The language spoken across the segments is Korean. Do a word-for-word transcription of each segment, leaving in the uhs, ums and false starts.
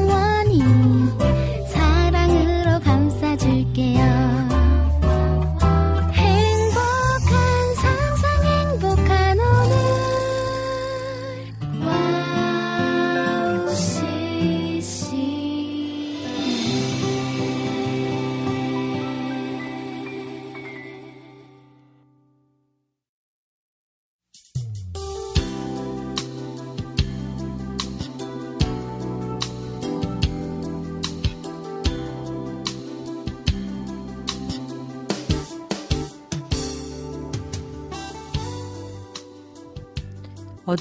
삶을 영원히 사랑으로 감싸줄게요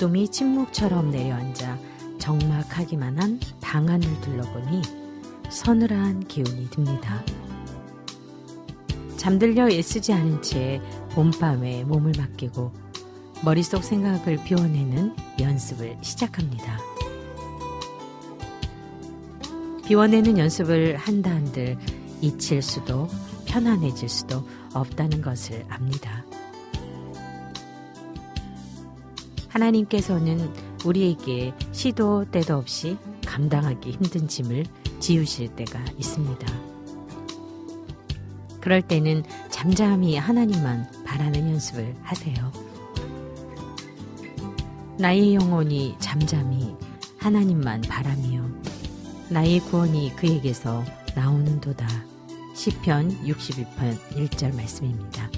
어둠이 침묵처럼 내려앉아 적막하기만 한 방 안을 둘러보니 서늘한 기운이 듭니다. 잠들려 애쓰지 않은 채 봄밤에 몸을 맡기고 머릿속 생각을 비워내는 연습을 시작합니다. 비워내는 연습을 한다 한들 잊힐 수도 편안해질 수도 없다는 것을 압니다. 하나님께서는 우리에게 시도 때도 없이 감당하기 힘든 짐을 지우실 때가 있습니다. 그럴 때는 잠잠히 하나님만 바라는 연습을 하세요. 나의 영혼이 잠잠히 하나님만 바라며 나의 구원이 그에게서 나오는도다. 시편 육십이 편 일 절 말씀입니다.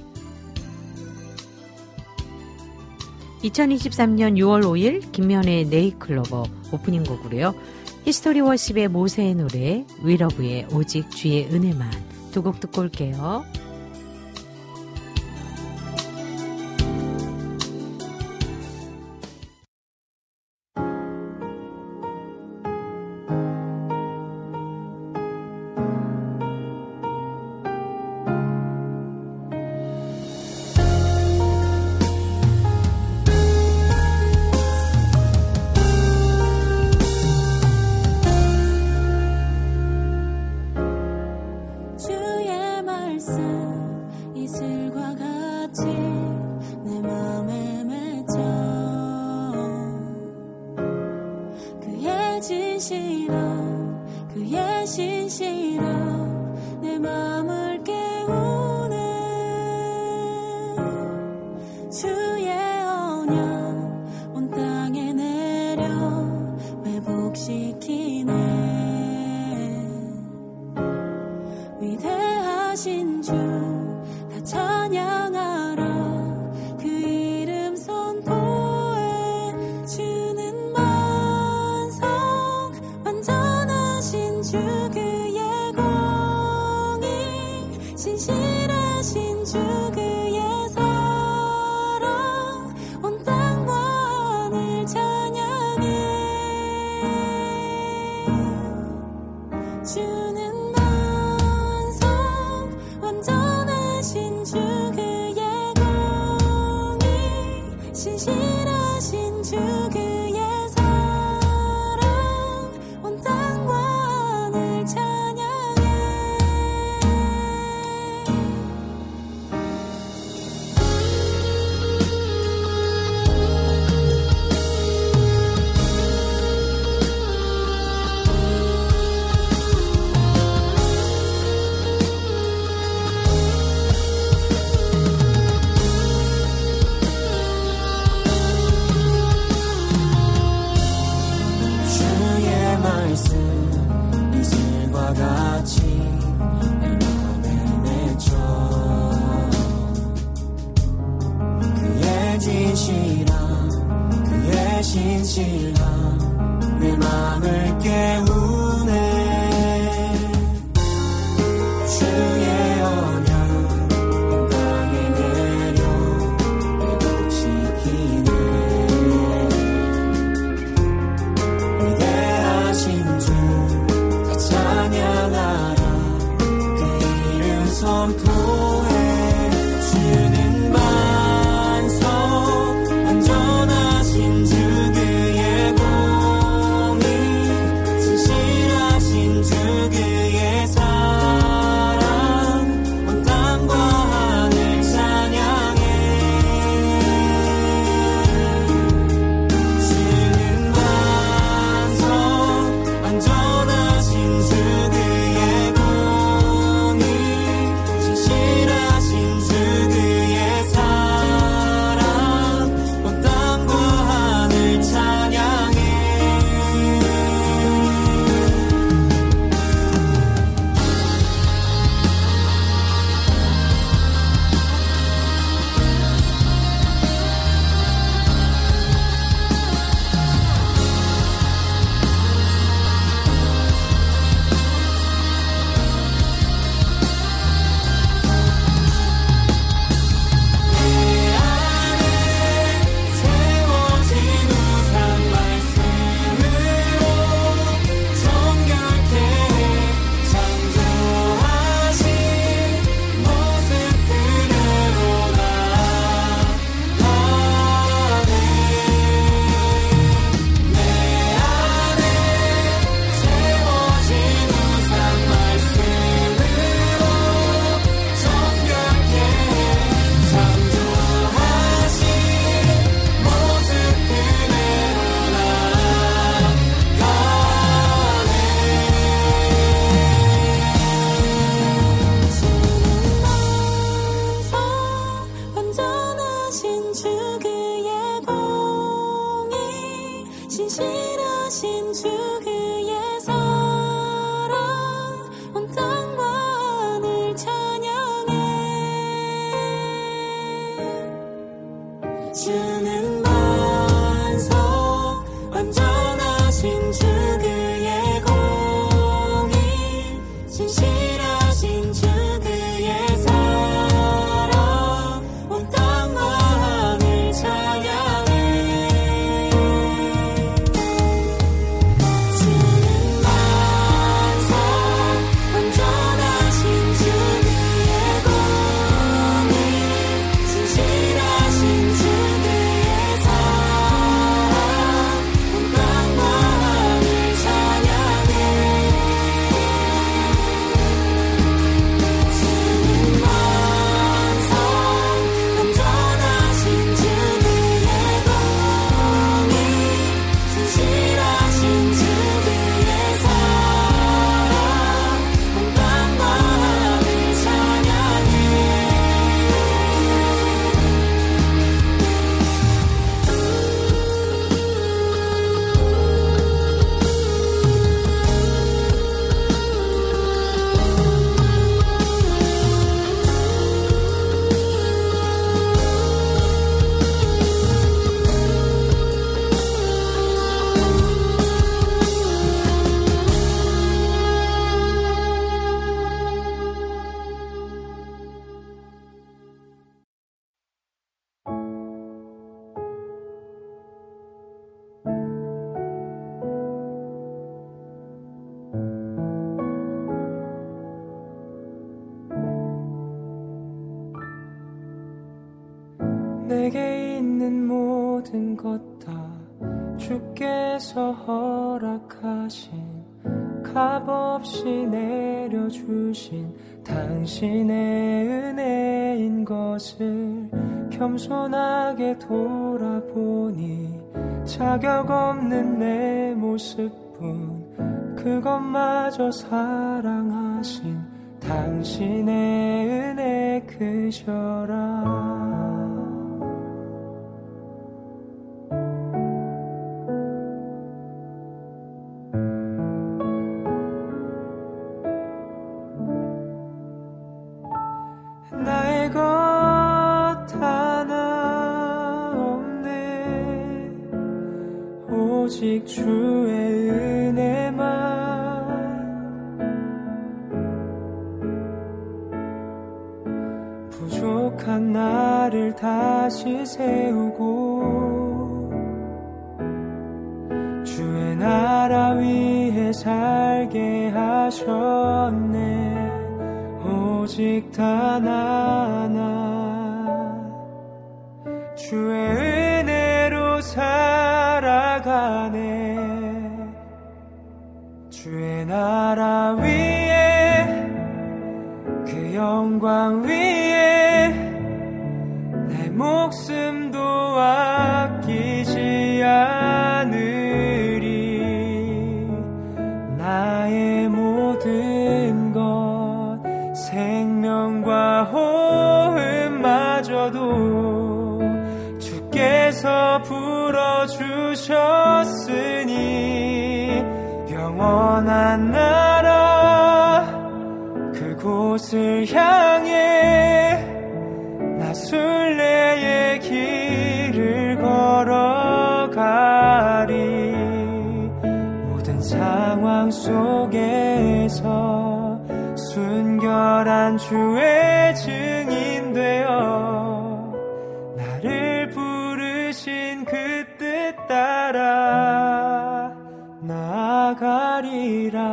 이천이십삼 년 유월 오일 김면의 네잎클로버 오프닝 곡으로요. 히스토리 워십의 모세의 노래, 위러브의 오직 주의 은혜만 두 곡 듣고 올게요. 주는 만성 완전하신 주 그의 내게 있는 모든 것 다 주께서 허락하신 값없이 내려주신 당신의 은혜인 것을 겸손하게 돌아보니 자격 없는 내 모습뿐 그것마저 사랑하신 당신의 은혜 크셔라. 오직 주의 은혜만 부족한 나를 다시 세우고 주의 나라 위에 살게 하셨네. 오직 단 하나 주의 은혜로 살아가네. 주의 나라 위에 그 영광 위에 내 목숨도 아끼지 않으리. 나의 모든 것 생명과 호흡마저도 주께서 불어주셨으니 영원한 나라 그곳을 향해 나 순례의 길을 걸어가리. 모든 상황 속에서 순결한 주의 증인 되어 나를 부르신 그 뜻 따라 나아가리라.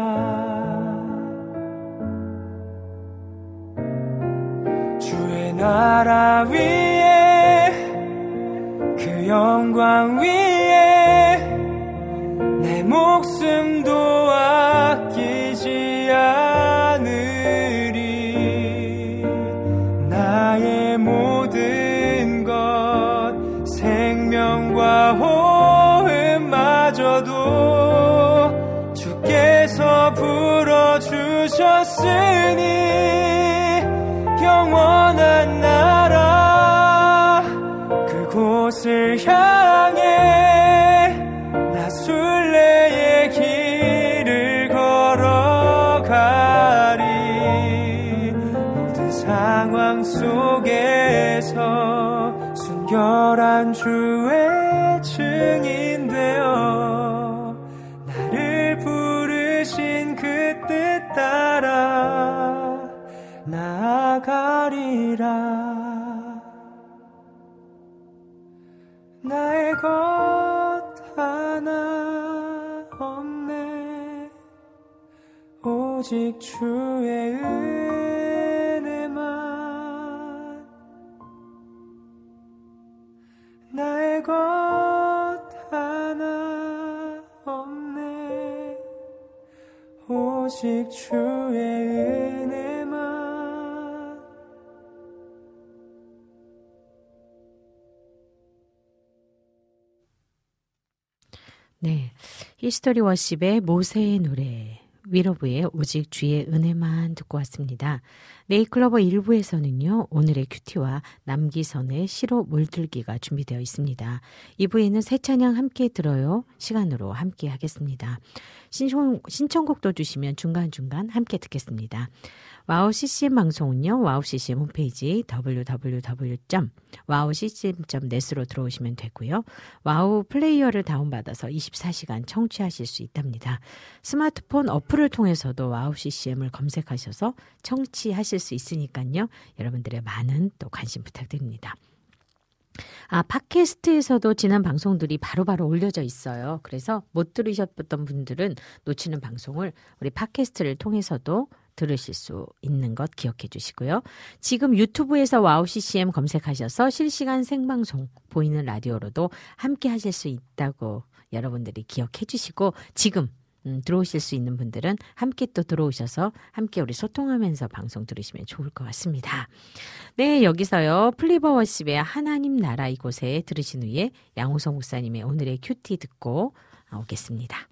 주의 나라 위에 그 영광 위에 내 목숨도 아끼지 않으리. 나의 모든 것 생명과 호흡마저도 주께서 불어주셨으니 영원한 나라 그곳을 향해 나 순례의 길을 걸어가리. 모든 상황 속 속에서 순결한 주의 증인 되어 나를 부르신 그 뜻 따라 나아가리라. 나의 것 하나 없네 오직 주의 은혜만. 나의 것 하나 없네 오직 주의 은혜만. 네, 히스토리 워십의 모세의 노래, 위로브의 오직 주의 은혜만 듣고 왔습니다. 네잎클로버 일 부에서는요, 오늘의 큐티와 남기선의 시로 물들기가 준비되어 있습니다. 이 부에는 새 찬양 함께 들어요 시간으로 함께 하겠습니다. 신청, 신청곡도 주시면 중간중간 함께 듣겠습니다. 와우씨씨엠 방송은요, 와우씨씨엠 홈페이지 더블유 더블유 더블유 점 와우씨씨엠 점 넷으로 들어오시면 되고요. 와우 플레이어를 다운받아서 이십사 시간 청취하실 수 있답니다. 스마트폰 어플을 통해서도 와우씨씨엠을 검색하셔서 청취하실 수 있으니까요. 여러분들의 많은 또 관심 부탁드립니다. 아, 팟캐스트에서도 지난 방송들이 바로바로 바로 올려져 있어요. 그래서 못 들으셨던 분들은 놓치는 방송을 우리 팟캐스트를 통해서도 들으실 수 있는 것 기억해 주시고요. 지금 유튜브에서 와우씨씨엠 검색하셔서 실시간 생방송 보이는 라디오로도 함께 하실 수 있다고 여러분들이 기억해 주시고, 지금 음, 들어오실 수 있는 분들은 함께 또 들어오셔서 함께 우리 소통하면서 방송 들으시면 좋을 것 같습니다. 네, 여기서요 플리버 워십의 하나님 나라 이곳에 들으신 후에 양홍성 목사님의 오늘의 큐티 듣고 오겠습니다.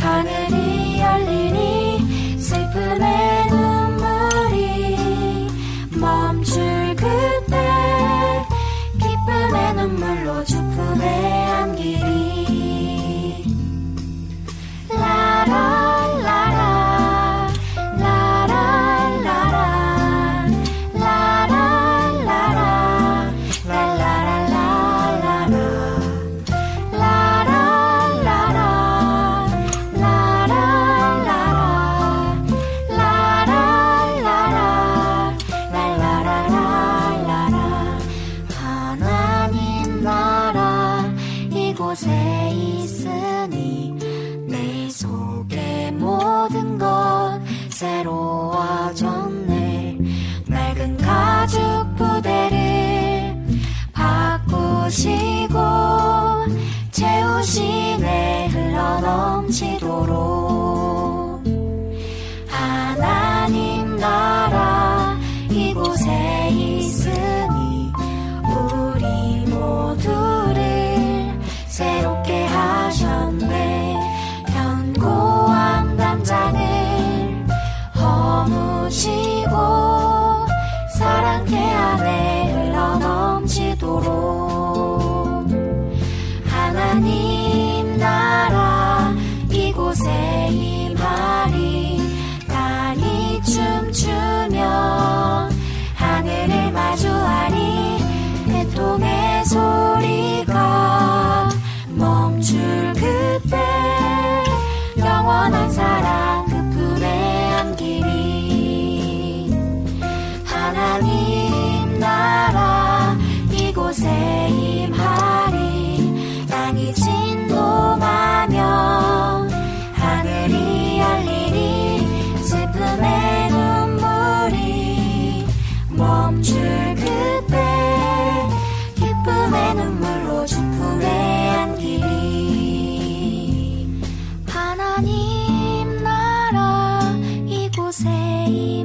하늘 하나님 나라 이곳에 임하리 땅이 진동하며 하늘이 열리니 슬픔의 눈물이 멈출 그때 기쁨의 눈물로 주품에 안기리 하나님 나라 이곳에 임하리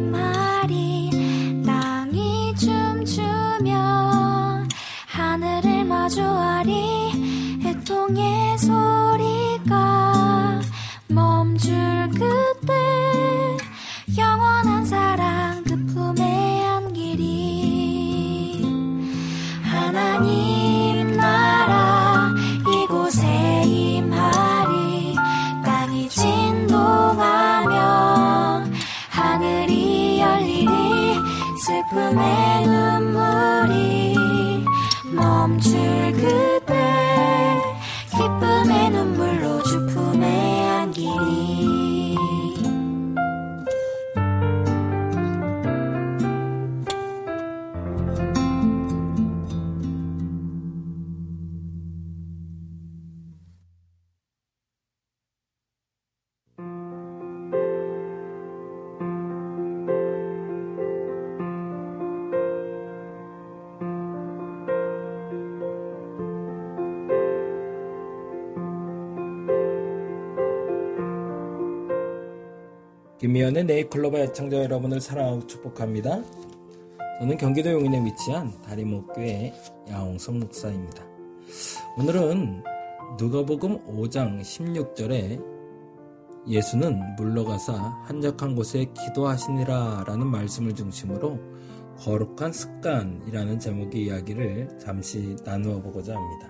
마주하리 애통의 소리가 멈출 그때 영원한 사랑 그 품에 안기리 하나님 나라 이곳에 임하리 땅이 진동하며 하늘이 열리니 슬픔의 눈물이 멈출 그때 기쁨의 눈물로 주 품에 안기리 김미연의 네잎클로버 애청자 여러분을 사랑하고 축복합니다. 저는 경기도 용인에 위치한 다리목교회 양홍성 목사입니다. 오늘은 누가복음 오 장 십육 절에 예수는 물러가사 한적한 곳에 기도하시니라 라는 말씀을 중심으로 거룩한 습관이라는 제목의 이야기를 잠시 나누어 보고자 합니다.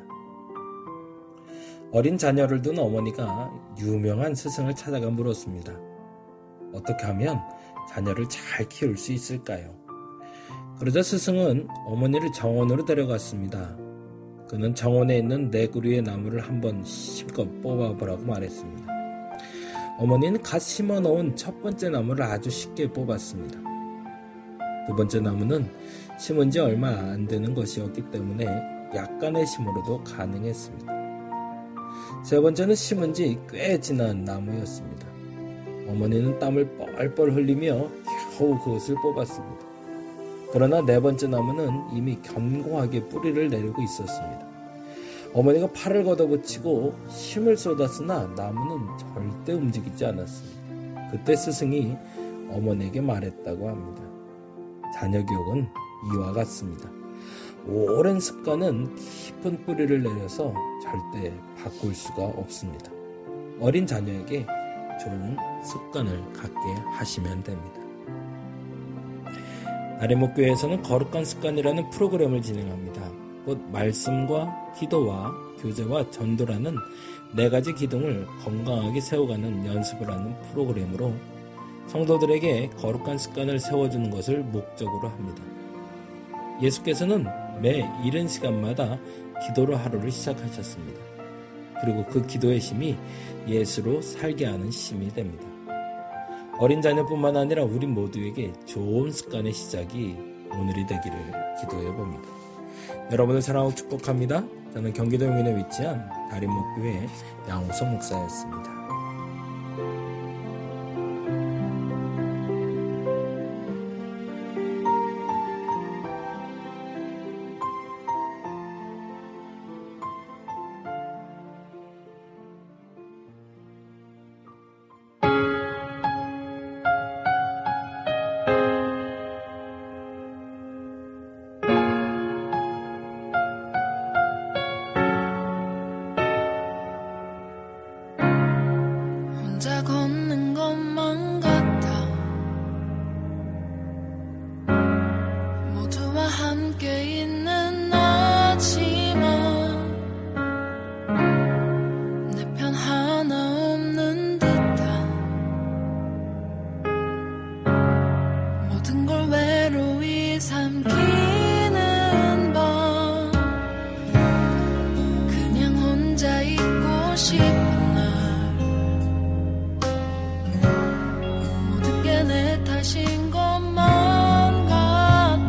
어린 자녀를 둔 어머니가 유명한 스승을 찾아가 물었습니다. 어떻게 하면 자녀를 잘 키울 수 있을까요? 그러자 스승은 어머니를 정원으로 데려갔습니다. 그는 정원에 있는 네 그루의 나무를 한번 심껏 뽑아보라고 말했습니다. 어머니는 갓 심어놓은 첫 번째 나무를 아주 쉽게 뽑았습니다. 두 번째 나무는 심은 지 얼마 안 되는 것이었기 때문에 약간의 심으로도 가능했습니다. 세 번째는 심은 지 꽤 지난 나무였습니다. 어머니는 땀을 뻘뻘 흘리며 겨우 그것을 뽑았습니다. 그러나 네 번째 나무는 이미 견고하게 뿌리를 내리고 있었습니다. 어머니가 팔을 걷어붙이고 힘을 쏟았으나 나무는 절대 움직이지 않았습니다. 그때 스승이 어머니에게 말했다고 합니다. 자녀 교육은 이와 같습니다. 오랜 습관은 깊은 뿌리를 내려서 절대 바꿀 수가 없습니다. 어린 자녀에게 좋은 습관을 갖게 하시면 됩니다. 다리목교회에서는 거룩한 습관이라는 프로그램을 진행합니다. 곧 말씀과 기도와 교제와 전도라는 네 가지 기둥을 건강하게 세워가는 연습을 하는 프로그램으로 성도들에게 거룩한 습관을 세워주는 것을 목적으로 합니다. 예수께서는 매 이른 시간마다 기도로 하루를 시작하셨습니다. 그리고 그 기도의 힘이 예수로 살게 하는 힘이 됩니다. 어린 자녀뿐만 아니라 우리 모두에게 좋은 습관의 시작이 오늘이 되기를 기도해봅니다. 여러분을 사랑하고 축복합니다. 저는 경기도 용인에 위치한 다림목교회 양호성 목사였습니다. 내 탓인 것만 같아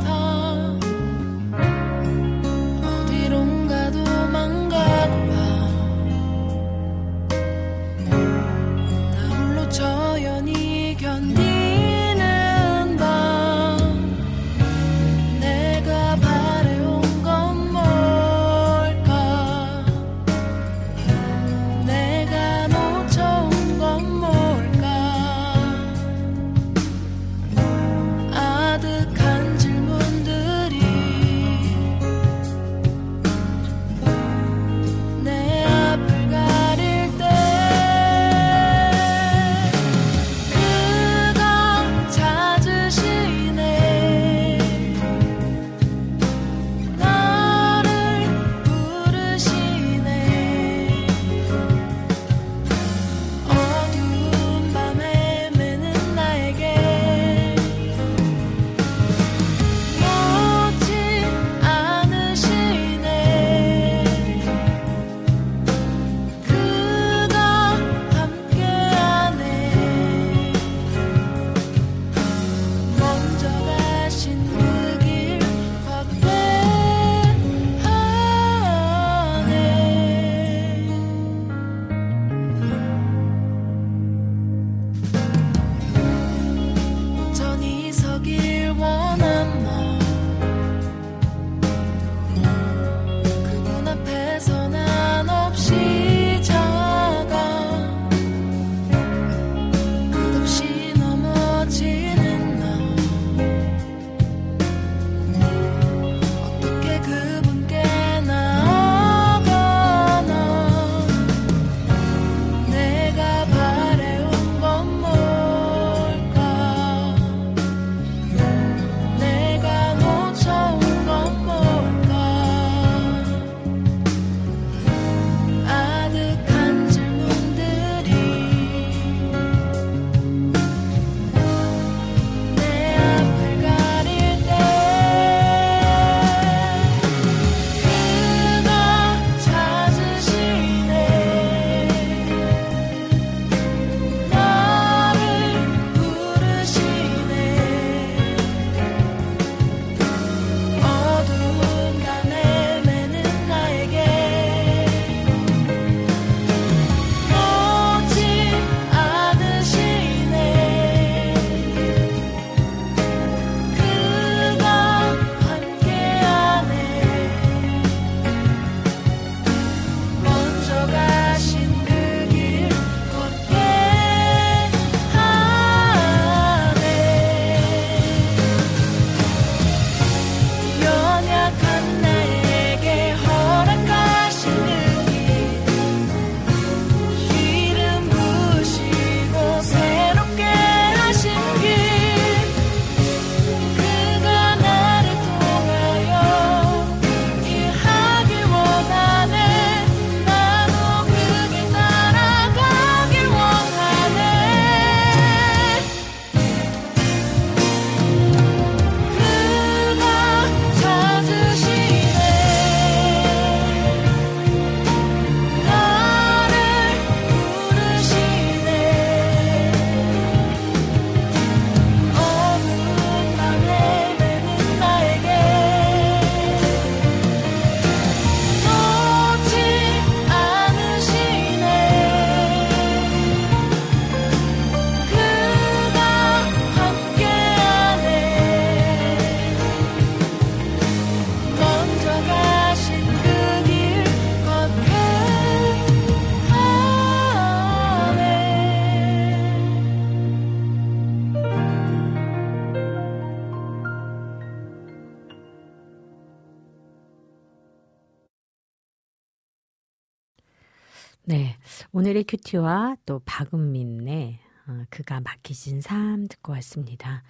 네, 오늘의 큐티와 또 박은민의 어, 그가 맡기신 삶 듣고 왔습니다.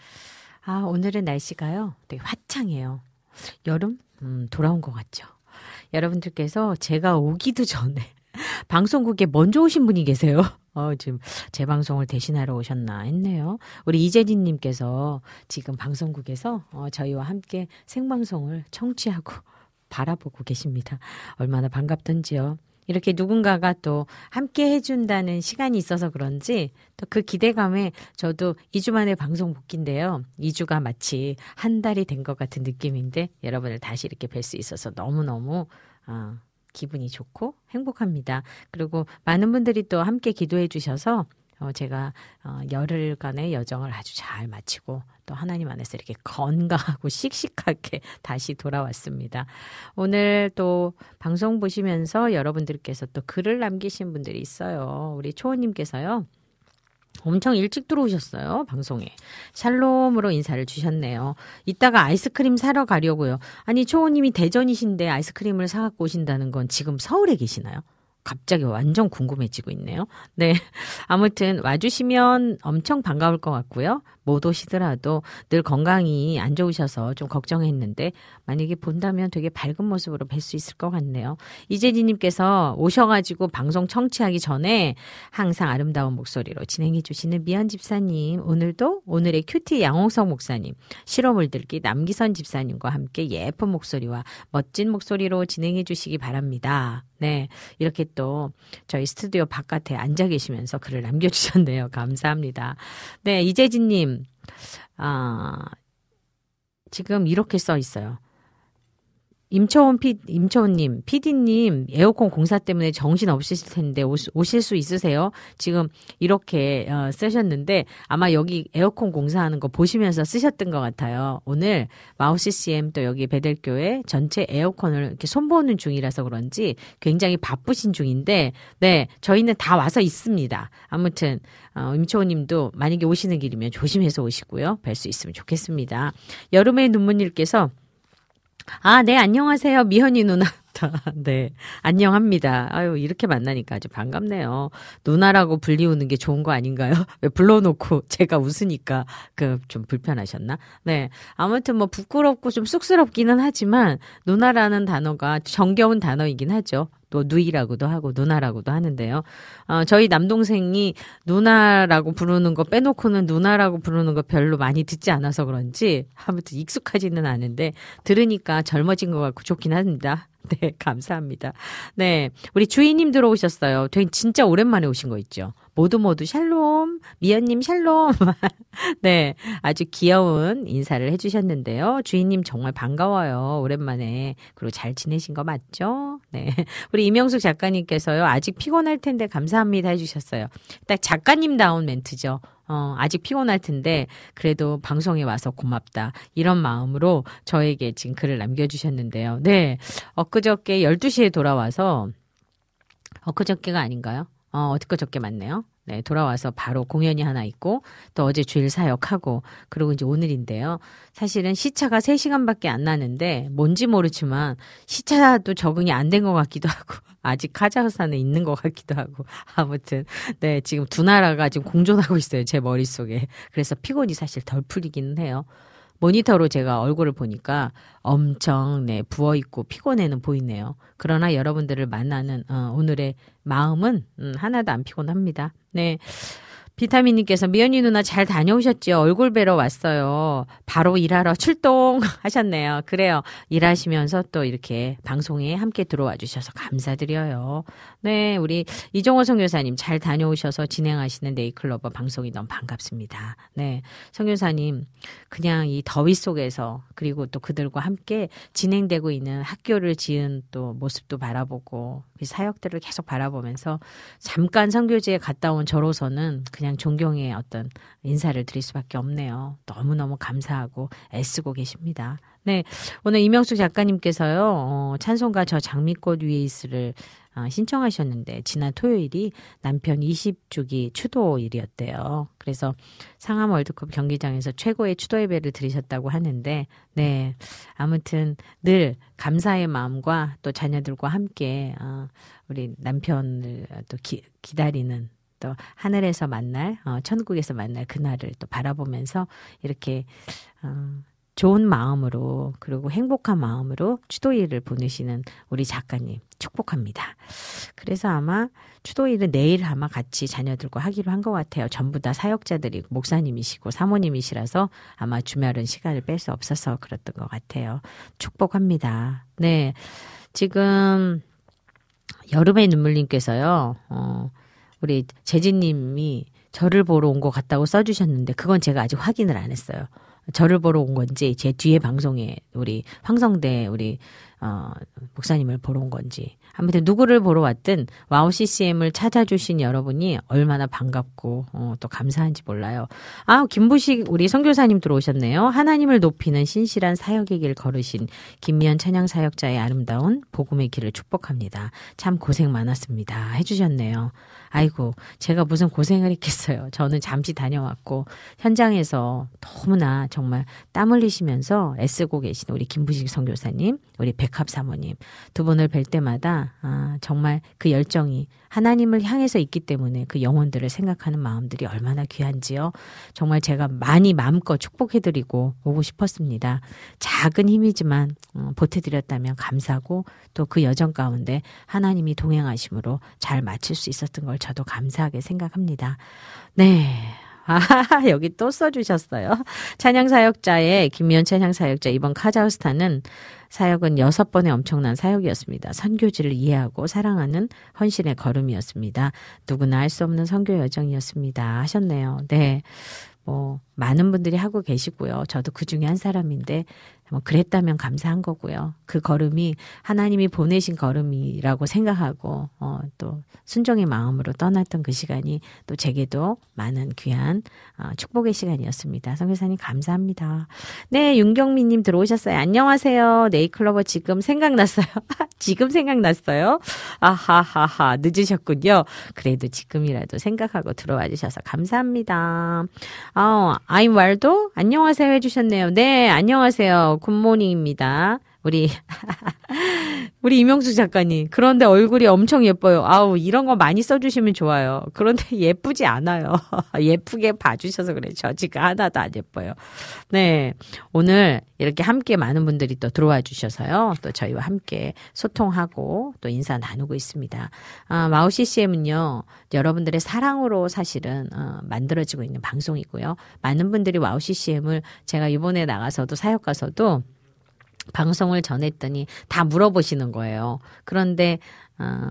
아, 오늘은 날씨가요 되게 화창해요. 여름 음, 돌아온 것 같죠. 여러분들께서 제가 오기도 전에 방송국에 먼저 오신 분이 계세요. 어, 지금 제 방송을 대신하러 오셨나 했네요. 우리 이재진님께서 지금 방송국에서 어, 저희와 함께 생방송을 청취하고 바라보고 계십니다. 얼마나 반갑던지요. 이렇게 누군가가 또 함께 해준다는 시간이 있어서 그런지 또 그 기대감에 저도 이 주 만에 방송 복귀인데요. 이 주가 마치 한 달이 된 것 같은 느낌인데 여러분을 다시 이렇게 뵐 수 있어서 너무너무 어, 기분이 좋고 행복합니다. 그리고 많은 분들이 또 함께 기도해 주셔서 어, 제가 어, 열흘간의 여정을 아주 잘 마치고 또 하나님 안에서 이렇게 건강하고 씩씩하게 다시 돌아왔습니다. 오늘 또 방송 보시면서 여러분들께서 또 글을 남기신 분들이 있어요. 우리 초원님께서요. 엄청 일찍 들어오셨어요. 방송에. 샬롬으로 인사를 주셨네요. 이따가 아이스크림 사러 가려고요. 아니 초호님이 대전이신데 아이스크림을 사갖고 오신다는 건 지금 서울에 계시나요? 갑자기 완전 궁금해지고 있네요. 네, 아무튼 와주시면 엄청 반가울 것 같고요. 못 오시더라도 늘 건강이 안 좋으셔서 좀 걱정했는데 만약에 본다면 되게 밝은 모습으로 뵐 수 있을 것 같네요. 이재진님께서 오셔가지고 방송 청취하기 전에 항상 아름다운 목소리로 진행해주시는 미연 집사님, 오늘도 오늘의 큐티 양홍성 목사님, 실어물들기 남기선 집사님과 함께 예쁜 목소리와 멋진 목소리로 진행해주시기 바랍니다. 네, 이렇게 또 저희 스튜디오 바깥에 앉아 계시면서 글을 남겨주셨네요. 감사합니다. 네, 이재진님, 아, 지금 이렇게 써 있어요. 임초원 피, 임초원님, 피디님, 에어컨 공사 때문에 정신 없으실 텐데 오시, 오실 수 있으세요? 지금 이렇게 어, 쓰셨는데 아마 여기 에어컨 공사하는 거 보시면서 쓰셨던 것 같아요. 오늘 와우씨씨엠 또 여기 베델교회 전체 에어컨을 이렇게 손보는 중이라서 그런지 굉장히 바쁘신 중인데, 네, 저희는 다 와서 있습니다. 아무튼, 어, 임초원님도 만약에 오시는 길이면 조심해서 오시고요. 뵐 수 있으면 좋겠습니다. 여름의 눈물님께서 아, 네, 안녕하세요. 미현이 누나. 네, 안녕합니다. 아유, 이렇게 만나니까 아주 반갑네요. 누나라고 불리우는 게 좋은 거 아닌가요? 왜 불러놓고 제가 웃으니까 그 좀 불편하셨나? 네, 아무튼 뭐 부끄럽고 좀 쑥스럽기는 하지만 누나라는 단어가 정겨운 단어이긴 하죠. 또 누이라고도 하고 누나라고도 하는데요. 어, 저희 남동생이 누나라고 부르는 거 빼놓고는 누나라고 부르는 거 별로 많이 듣지 않아서 그런지 아무튼 익숙하지는 않은데 들으니까 젊어진 것 같고 좋긴 합니다. 네, 감사합니다. 네, 우리 주인님 들어오셨어요. 진짜 오랜만에 오신 거 있죠. 모두 모두 샬롬, 미연님 샬롬. 네, 아주 귀여운 인사를 해주셨는데요. 주인님 정말 반가워요. 오랜만에. 그리고 잘 지내신 거 맞죠? 네, 우리 이명숙 작가님께서요. 아직 피곤할 텐데 감사합니다 해주셨어요. 딱 작가님다운 멘트죠. 어, 아직 피곤할 텐데 그래도 방송에 와서 고맙다 이런 마음으로 저에게 지금 글을 남겨주셨는데요. 네, 엊그저께 열두 시에 돌아와서 엊그저께가 아닌가요? 어, 엊그저께 맞네요. 네, 돌아와서 바로 공연이 하나 있고 또 어제 주일 사역하고 그리고 이제 오늘인데요. 사실은 시차가 세 시간밖에 안 나는데 뭔지 모르지만 시차도 적응이 안 된 것 같기도 하고 아직 카자흐스탄에 있는 것 같기도 하고 아무튼 네, 지금 두 나라가 지금 공존하고 있어요. 제 머릿속에. 그래서 피곤이 사실 덜 풀리기는 해요. 모니터로 제가 얼굴을 보니까 엄청 네, 부어있고 피곤해는 보이네요. 그러나 여러분들을 만나는 어, 오늘의 마음은 음, 하나도 안 피곤합니다. 네, 비타민님께서 미연이 누나 잘 다녀오셨지요? 얼굴 뵈러 왔어요. 바로 일하러 출동 하셨네요. 그래요. 일하시면서 또 이렇게 방송에 함께 들어와 주셔서 감사드려요. 네, 우리 이종호 성교사님 잘 다녀오셔서 진행하시는 네잎클로버 방송이 너무 반갑습니다. 네, 성교사님 그냥 이 더위 속에서 그리고 또 그들과 함께 진행되고 있는 학교를 지은 또 모습도 바라보고 사역들을 계속 바라보면서 잠깐 선교지에 갔다 온 저로서는 그냥 그냥 존경의 어떤 인사를 드릴 수밖에 없네요. 너무너무 감사하고 애쓰고 계십니다. 네, 오늘 이명숙 작가님께서요, 어, 찬송가 저 장미꽃 위에 있으를 어, 신청하셨는데 지난 토요일이 남편 이십 주기 추도일이었대요. 그래서 상암 월드컵 경기장에서 최고의 추도 예배를 드리셨다고 하는데, 네, 아무튼 늘 감사의 마음과 또 자녀들과 함께 어, 우리 남편을 또 기, 기다리는, 또 하늘에서 만날, 어, 천국에서 만날 그날을 또 바라보면서 이렇게 어, 좋은 마음으로, 그리고 행복한 마음으로 추도일을 보내시는 우리 작가님 축복합니다. 그래서 아마 추도일은 내일 아마 같이 자녀들과 하기로 한 것 같아요. 전부 다 사역자들이 목사님이시고 사모님이시라서 아마 주말은 시간을 뺄 수 없어서 그랬던 것 같아요. 축복합니다. 네, 지금 여름의 눈물님께서요, 어, 우리 재진님이 저를 보러 온 것 같다고 써주셨는데 그건 제가 아직 확인을 안 했어요. 저를 보러 온 건지, 제 뒤에 방송에 우리 황성대 우리 어, 목사님을 보러 온 건지, 아무튼 누구를 보러 왔든 와우씨씨엠을 찾아주신 여러분이 얼마나 반갑고 어, 또 감사한지 몰라요. 아, 김부식 우리 선교사님 들어오셨네요. 하나님을 높이는 신실한 사역의 길 걸으신 김미연 찬양 사역자의 아름다운 복음의 길을 축복합니다. 참 고생 많았습니다 해주셨네요. 아이고, 제가 무슨 고생을 했겠어요. 저는 잠시 다녀왔고 현장에서 너무나 정말 땀 흘리시면서 애쓰고 계신 우리 김부식 선교사님, 우리 백합 사모님 두 분을 뵐 때마다 아, 정말 그 열정이 하나님을 향해서 있기 때문에 그 영혼들을 생각하는 마음들이 얼마나 귀한지요. 정말 제가 많이 마음껏 축복해드리고 오고 싶었습니다. 작은 힘이지만 음, 보태드렸다면 감사하고, 또 그 여정 가운데 하나님이 동행하심으로 잘 마칠 수 있었던 걸 저도 감사하게 생각합니다. 네. 아, 여기 또 써주셨어요. 찬양사역자의 김미연 찬양사역자, 이번 카자흐스탄은 사역은 여섯 번의 엄청난 사역이었습니다. 선교지를 이해하고 사랑하는 헌신의 걸음이었습니다. 누구나 알 수 없는 선교 여정이었습니다 하셨네요. 네, 뭐 많은 분들이 하고 계시고요. 저도 그 중에 한 사람인데 뭐 그랬다면 감사한 거고요. 그 걸음이 하나님이 보내신 걸음이라고 생각하고 어, 또 순종의 마음으로 떠났던 그 시간이 또 제게도 많은 귀한 어, 축복의 시간이었습니다. 선교사님 감사합니다. 네, 윤경민님 들어오셨어요. 안녕하세요. 네잎클로버 지금 생각났어요. 지금 생각났어요. 아하하하, 늦으셨군요. 그래도 지금이라도 생각하고 들어와 주셔서 감사합니다. 어, I'm Waldo 안녕하세요 해주셨네요. 네, 안녕하세요. 굿모닝입니다. 우리 우리 이명숙 작가님, 그런데 얼굴이 엄청 예뻐요. 아우, 이런 거 많이 써주시면 좋아요. 그런데 예쁘지 않아요. 예쁘게 봐주셔서 그래요. 저 지금 하나도 안 예뻐요. 네, 오늘 이렇게 함께 많은 분들이 또 들어와 주셔서요, 또 저희와 함께 소통하고 또 인사 나누고 있습니다. 아, 와우씨씨엠은요 여러분들의 사랑으로 사실은 어, 만들어지고 있는 방송이고요. 많은 분들이 와우씨씨엠을, 제가 이번에 나가서도 사역 가서도 방송을 전했더니 다 물어보시는 거예요. 그런데 어,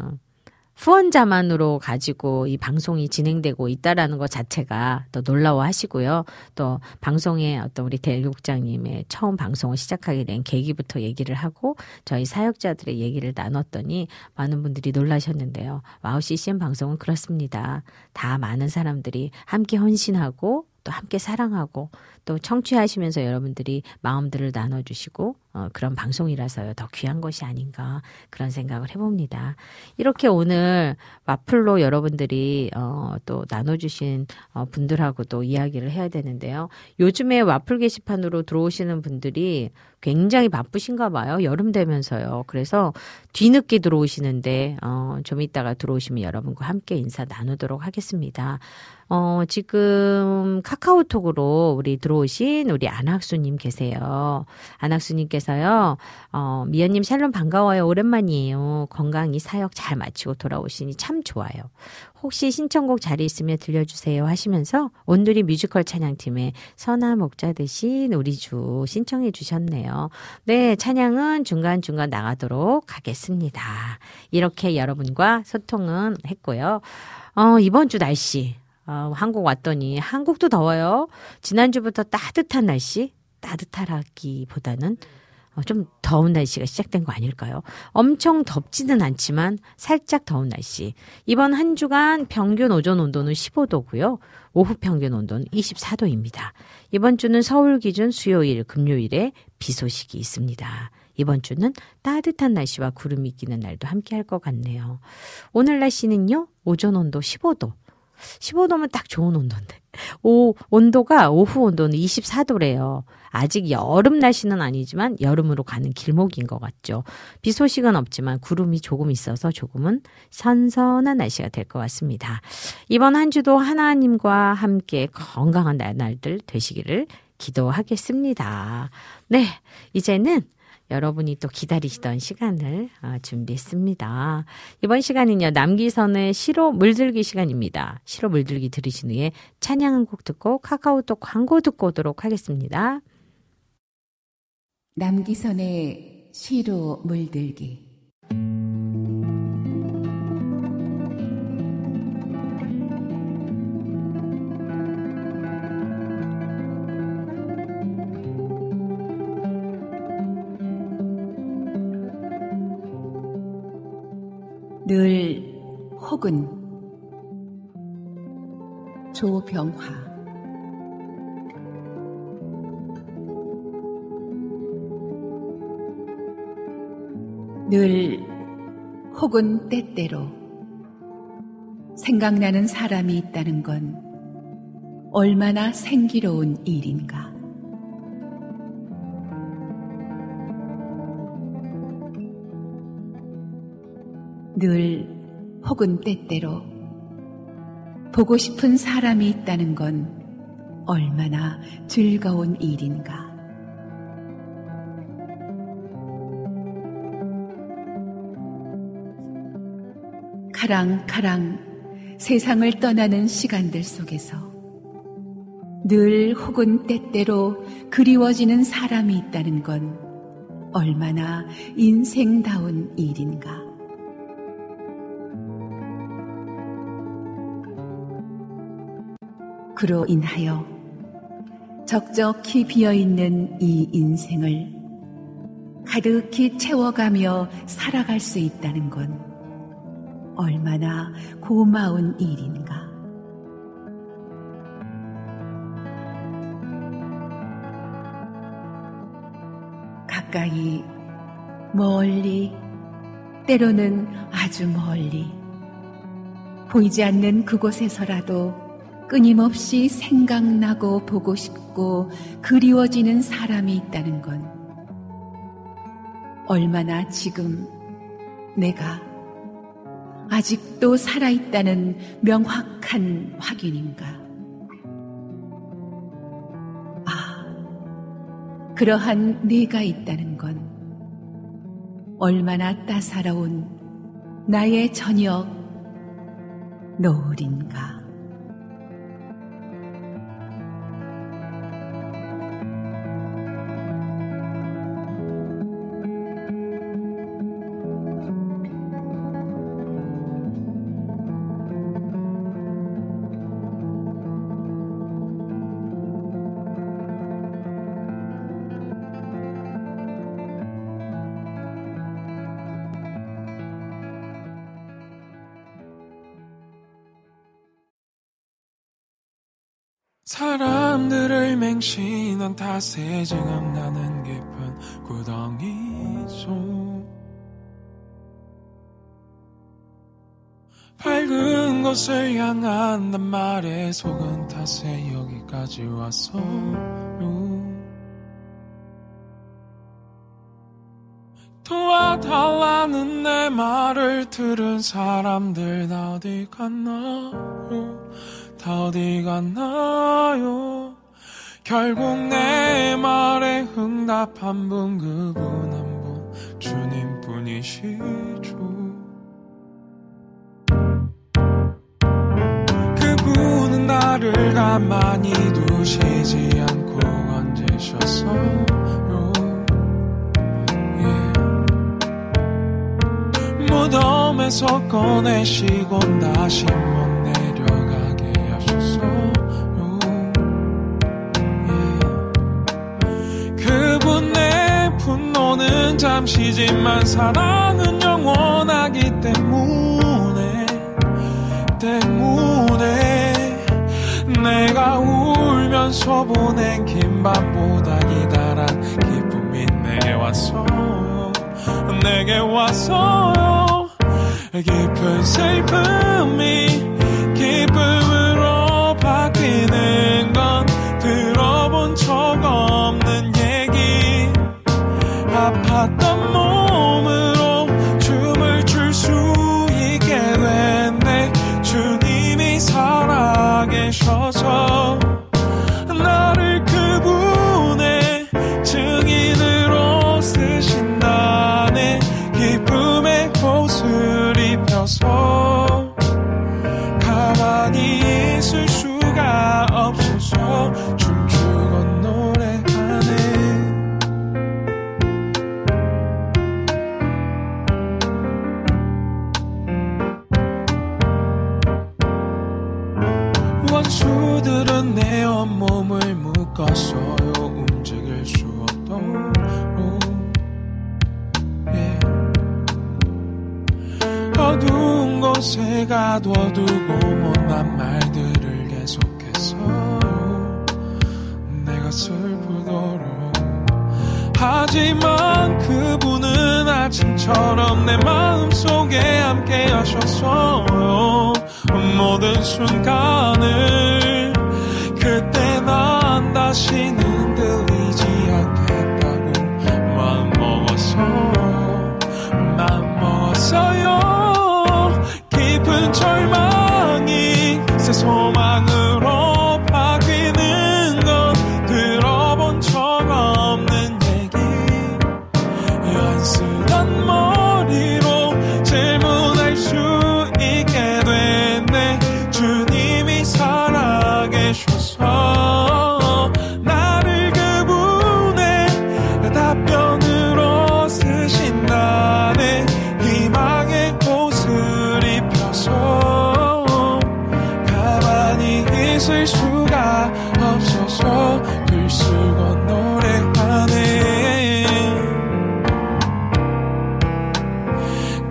후원자만으로 가지고 이 방송이 진행되고 있다라는 것 자체가 또 놀라워하시고요. 또 방송에 어떤 우리 대국장님의 처음 방송을 시작하게 된 계기부터 얘기를 하고 저희 사역자들의 얘기를 나눴더니 많은 분들이 놀라셨는데요. 와우씨씨엠 방송은 그렇습니다. 다 많은 사람들이 함께 헌신하고 또 함께 사랑하고 또 청취하시면서 여러분들이 마음들을 나눠주시고 어, 그런 방송이라서요. 더 귀한 것이 아닌가 그런 생각을 해봅니다. 이렇게 오늘 와플로 여러분들이 어, 또 나눠주신 어, 분들하고 또 이야기를 해야 되는데요. 요즘에 와플 게시판으로 들어오시는 분들이 굉장히 바쁘신가 봐요. 여름 되면서요. 그래서 뒤늦게 들어오시는데 어, 좀 이따가 들어오시면 여러분과 함께 인사 나누도록 하겠습니다. 어, 지금 카카오톡으로 우리 들어오신 우리 안학수님 계세요. 안학수님께서요, 어, 미연님 샬롬 반가워요. 오랜만이에요. 건강히 사역 잘 마치고 돌아오시니 참 좋아요. 혹시 신청곡 자리 있으면 들려주세요 하시면서 온두리 뮤지컬 찬양팀의 선화 목자 되신 우리 주 신청해 주셨네요. 네, 찬양은 중간중간 나가도록 하겠습니다. 이렇게 여러분과 소통은 했고요. 어, 이번 주 날씨, 어, 한국 왔더니 한국도 더워요. 지난주부터 따뜻한 날씨, 따뜻하기보다는 좀 더운 날씨가 시작된 거 아닐까요? 엄청 덥지는 않지만 살짝 더운 날씨. 이번 한 주간 평균 오전 온도는 십오 도고요. 오후 평균 온도는 이십사 도입니다. 이번 주는 서울 기준 수요일, 금요일에 비 소식이 있습니다. 이번 주는 따뜻한 날씨와 구름이 끼는 날도 함께할 것 같네요. 오늘 날씨는요. 오전 온도 십오 도. 십오 도면 딱 좋은 온도인데. 오, 온도가 오후 온도는 이십사 도래요. 아직 여름 날씨는 아니지만 여름으로 가는 길목인 것 같죠. 비 소식은 없지만 구름이 조금 있어서 조금은 선선한 날씨가 될 것 같습니다. 이번 한 주도 하나님과 함께 건강한 날들 되시기를 기도하겠습니다. 네, 이제는 여러분이 또 기다리시던 시간을 준비했습니다. 이번 시간은요. 남기선의 시로 물들기 시간입니다. 시로 물들기 들으신 후에 찬양 한 곡 듣고 카카오톡 광고 듣고 오도록 하겠습니다. 남기선의 시로 물들기. 늘 혹은 조병화. 늘 혹은 때때로 생각나는 사람이 있다는 건 얼마나 생기로운 일인가. 늘 혹은 때때로 보고 싶은 사람이 있다는 건 얼마나 즐거운 일인가. 가랑가랑 세상을 떠나는 시간들 속에서 늘 혹은 때때로 그리워지는 사람이 있다는 건 얼마나 인생다운 일인가. 그로 인하여 적적히 비어있는 이 인생을 가득히 채워가며 살아갈 수 있다는 건 얼마나 고마운 일인가. 가까이, 멀리, 때로는 아주 멀리 보이지 않는 그곳에서라도 끊임없이 생각나고 보고 싶고 그리워지는 사람이 있다는 건 얼마나 지금 내가 아직도 살아있다는 명확한 확인인가. 아, 그러한 내가 있다는 건 얼마나 따사로운 나의 저녁 노을인가. 사람들을 맹신한 탓에 지금 나는 깊은 구덩이 속 밝은 곳을 향한단 말에 속은 탓에 여기까지 왔어요. 도와달라는 내 말을 들은 사람들 다 어디 갔나요? 다 어디 갔나요? 결국 내 말에 응답한 분 그분 한 분 주님 뿐이시죠. 그분은 나를 가만히 두시지 않고 건지셨어요. 예. 무덤에서 꺼내시고 다시 못 내려가게 하셨어요. 예. 그분의 분노는 잠시지만 사랑은 영원하기 때문에 때문에 내가 울면서 보낸 긴 밤보다 기다란 기쁨이 내게 왔어 내게 왔어요 깊은 슬픔이 기쁨으로 바뀌는 건 들어본 적 없는 얘기 아팠던 몸으로 춤을 출 수 있게 됐네 주님이 살아계셔서 나를 그분의 증인으로 쓰신다네 기쁨의 옷을 입혀서 가만히 있을 수가 없어서 춤추고 노래하네 원수들은 내 온몸을 묶었어요 움직일 수 없도록 어두운 곳에 가둬두고 못난 말들을 계속했어요 내가 슬프도록 하지만 그분은 아침처럼 내 마음속에 함께 하셨어요 모든 순간을 그때 난 다시는 들리지 않겠다고 마음먹었어요 마음먹었어요 깊은 절망이 새 소망으로 바뀌는 건 들어본 적 없는 얘기 연스한 머리로 질문할 수 있게 됐네 주님이 살아계셔서 나를 그분의 답변으로 쓰신다네 희망의 꽃을 가만히 있을 수가 없어서 글 쓰고 노래하네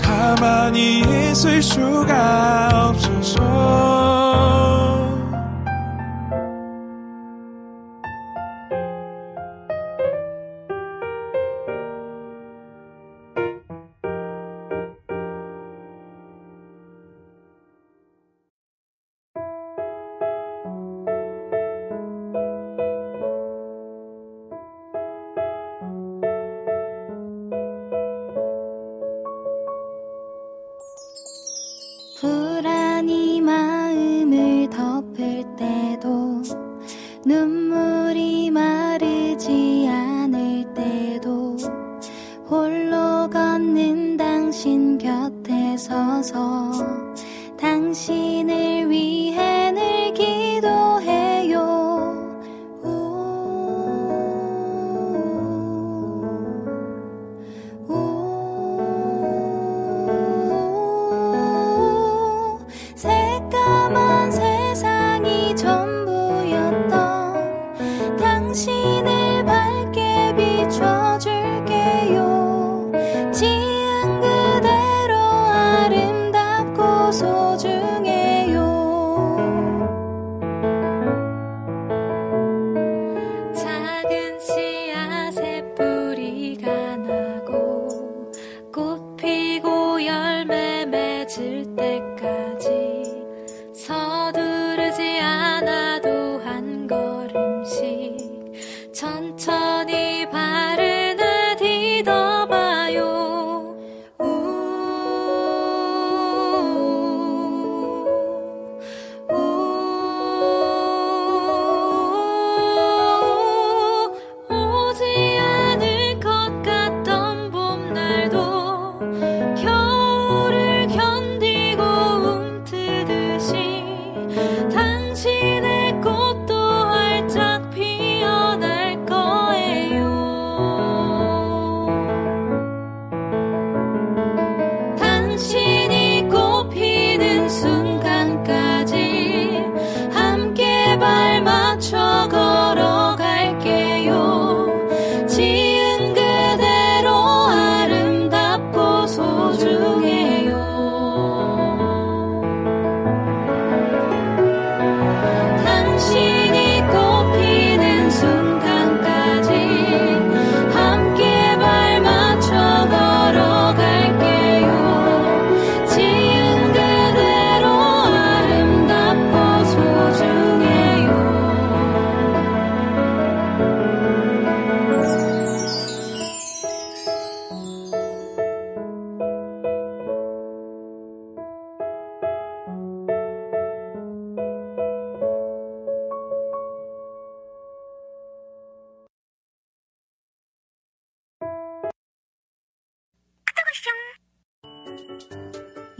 가만히 있을 수가 없어서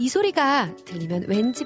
이 소리가 들리면 왠지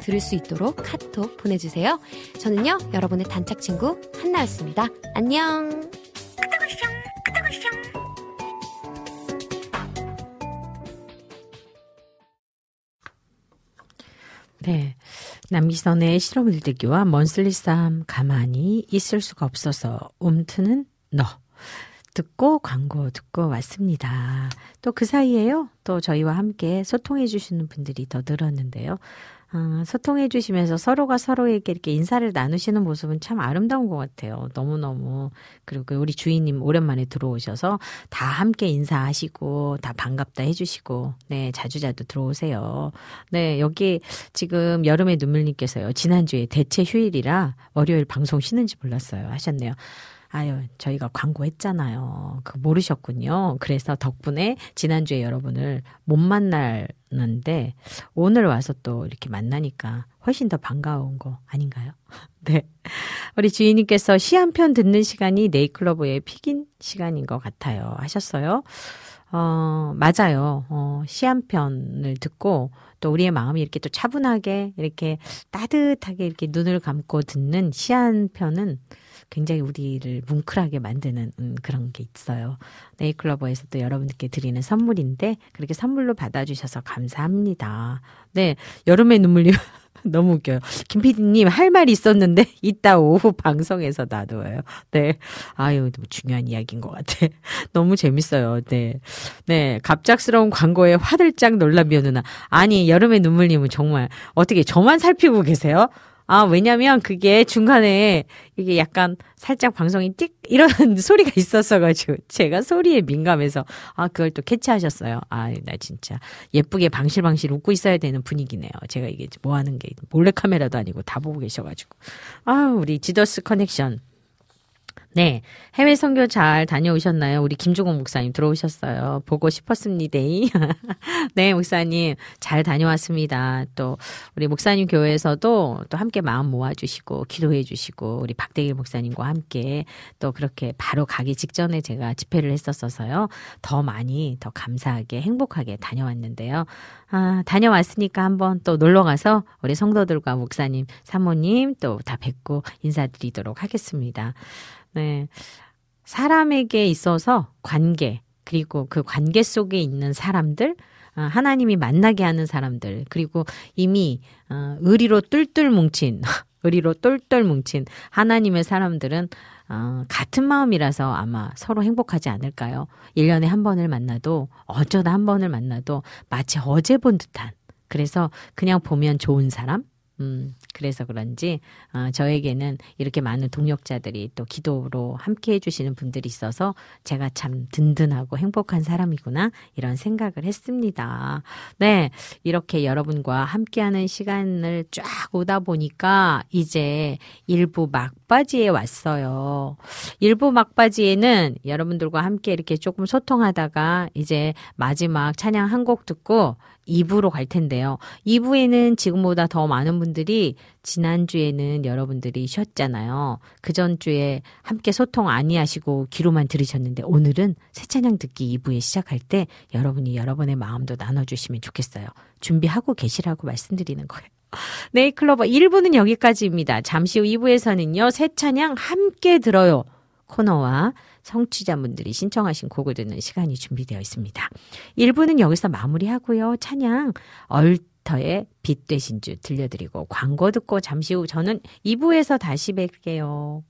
들을 수 있도록 카톡 보내주세요. 저는요. 여러분의 단짝친구 한나였습니다. 안녕. 네, 남기선의 실어물들기와 먼슬리 싸움 가만히 있을 수가 없어서 움트는 너 듣고 광고 듣고 왔습니다. 또 그 사이에요. 또 저희와 함께 소통해 주시는 분들이 더 늘었는데요. 아, 소통해 주시면서 서로가 서로에게 이렇게 인사를 나누시는 모습은 참 아름다운 것 같아요. 너무너무. 그리고 우리 주인님 오랜만에 들어오셔서 다 함께 인사하시고 다 반갑다 해주시고 네 자주자주 들어오세요. 네 여기 지금 여름의 눈물님께서요. 지난주에 대체 휴일이라 월요일 방송 쉬는지 몰랐어요 하셨네요. 아유 저희가 광고했잖아요. 그거 모르셨군요. 그래서 덕분에 지난주에 여러분을 못 만났는데 오늘 와서 또 이렇게 만나니까 훨씬 더 반가운 거 아닌가요? 네, 우리 주인님께서 시 한 편 듣는 시간이 네잎클로버의 픽인 시간인 것 같아요 하셨어요. 어, 맞아요. 어, 시 한 편을 듣고 또 우리의 마음이 이렇게 또 차분하게 이렇게 따뜻하게 이렇게 눈을 감고 듣는 시 한 편은 굉장히 우리를 뭉클하게 만드는 음, 그런 게 있어요. 네잎클로버에서 또 여러분들께 드리는 선물인데 그렇게 선물로 받아주셔서 감사합니다. 네, 여름의 눈물님 너무 웃겨요. 김 피디님 할 말이 있었는데 이따 오후 방송에서 놔둬요. 네, 아유 중요한 이야기인 것 같아. 너무 재밌어요. 네, 네 갑작스러운 광고에 화들짝 놀란 미연 누나. 아니 여름의 눈물님은 정말 어떻게 저만 살피고 계세요? 아, 왜냐면 그게 중간에 이게 약간 살짝 방송이 띡 이런 소리가 있었어가지고 제가 소리에 민감해서 아, 그걸 또 캐치하셨어요. 아, 나 진짜 예쁘게 방실방실 웃고 있어야 되는 분위기네요. 제가 이게 뭐 하는 게 몰래카메라도 아니고 다 보고 계셔가지고. 아, 우리 지더스 커넥션. 네. 해외 선교 잘 다녀오셨나요? 우리 김중호 목사님 들어오셨어요. 보고 싶었습니다. 네, 목사님 잘 다녀왔습니다. 또 우리 목사님 교회에서도 또 함께 마음 모아주시고 기도해 주시고 우리 박대길 목사님과 함께 또 그렇게 바로 가기 직전에 제가 집회를 했었어서요. 더 많이 더 감사하게 행복하게 다녀왔는데요. 아, 다녀왔으니까 한번 또 놀러가서 우리 성도들과 목사님, 사모님 또 다 뵙고 인사드리도록 하겠습니다. 네. 사람에게 있어서 관계, 그리고 그 관계 속에 있는 사람들, 하나님이 만나게 하는 사람들, 그리고 이미 의리로 똘똘 뭉친, 의리로 똘똘 뭉친 하나님의 사람들은 어, 같은 마음이라서 아마 서로 행복하지 않을까요? 일 년에 한 번을 만나도 어쩌다 한 번을 만나도 마치 어제 본 듯한, 그래서 그냥 보면 좋은 사람? 음, 그래서 그런지 어, 저에게는 이렇게 많은 동역자들이 또 기도로 함께 해주시는 분들이 있어서 제가 참 든든하고 행복한 사람이구나 이런 생각을 했습니다. 네, 이렇게 여러분과 함께하는 시간을 쫙 오다 보니까 이제 일부 막바지에 왔어요. 일부 막바지에는 여러분들과 함께 이렇게 조금 소통하다가 이제 마지막 찬양 한 곡 듣고 이 부로 갈 텐데요. 이 부에는 지금보다 더 많은 분들이 지난주에는 여러분들이 쉬었잖아요. 그 전주에 함께 소통 아니하시고 귀로만 들으셨는데 오늘은 새 찬양 듣기 이 부에 시작할 때 여러분이 여러분의 마음도 나눠주시면 좋겠어요. 준비하고 계시라고 말씀드리는 거예요. 네잎클로버 일 부는 여기까지입니다. 잠시 후 이 부에서는요. 새 찬양 함께 들어요. 코너와 청취자분들이 신청하신 곡을 듣는 시간이 준비되어 있습니다. 일 부는 여기서 마무리하고요. 찬양 얼터의 빛 되신 주 들려드리고 광고 듣고 잠시 후 저는 이 부에서 다시 뵐게요.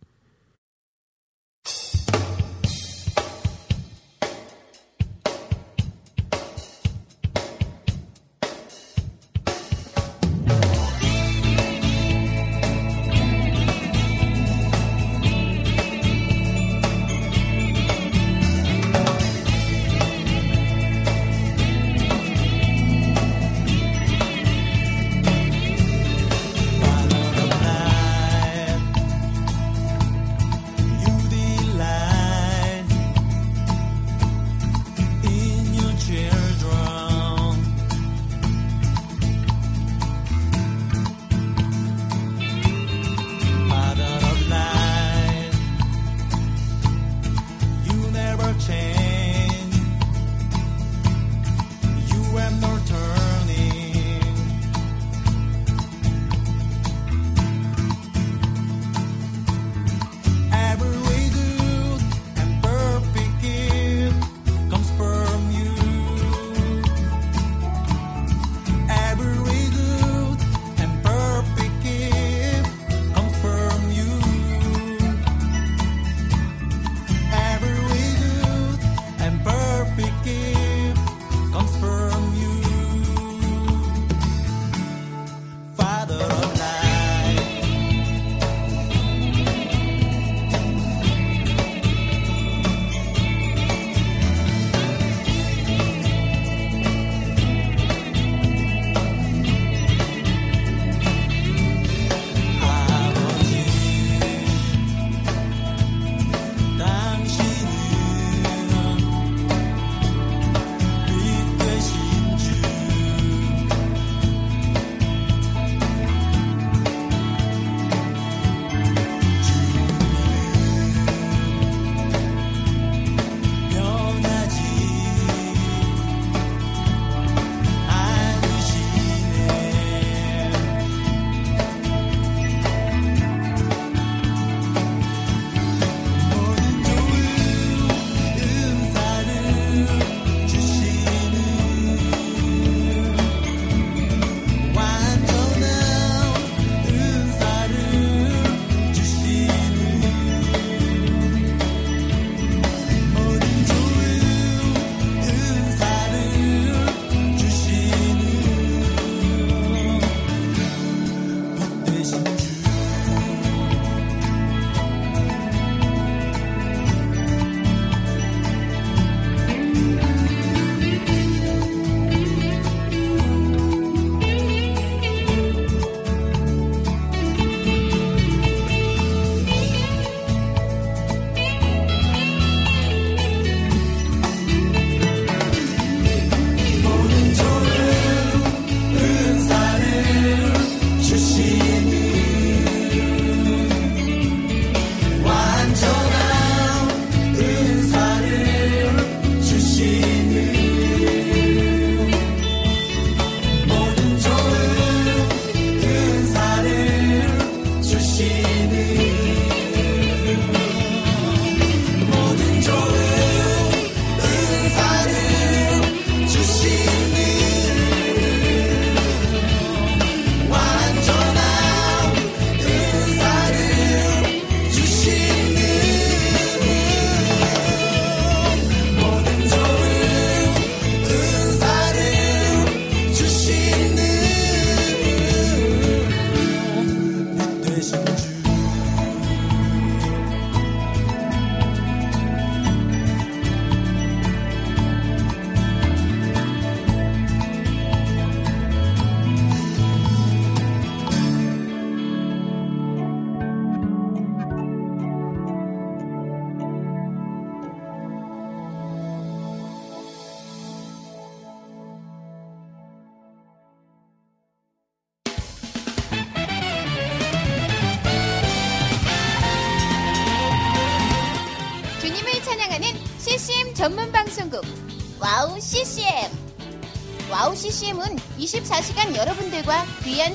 전문 방송국 와우씨씨엠. 와우씨씨엠은 이십사 시간 여러분들과 귀한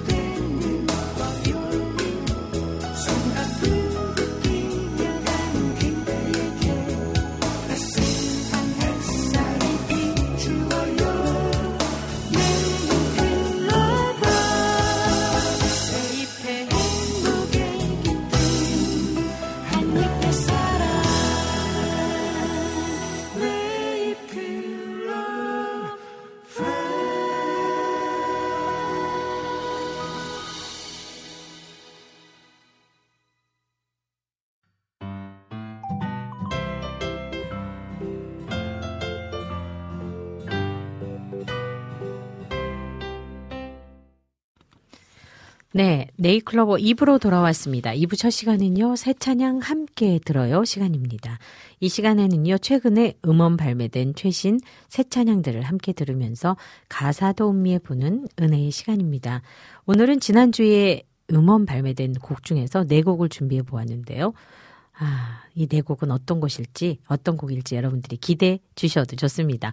네, 네잎클로버 이 부로 돌아왔습니다. 이 부 첫 시간은요, 새 찬양 함께 들어요 시간입니다. 이 시간에는요, 최근에 음원 발매된 최신 새 찬양들을 함께 들으면서 가사도 음미해 보는 은혜의 시간입니다. 오늘은 지난주에 음원 발매된 곡 중에서 네 곡을 준비해 보았는데요. 아, 이 네 곡은 어떤 것일지, 어떤 곡일지 여러분들이 기대해 주셔도 좋습니다.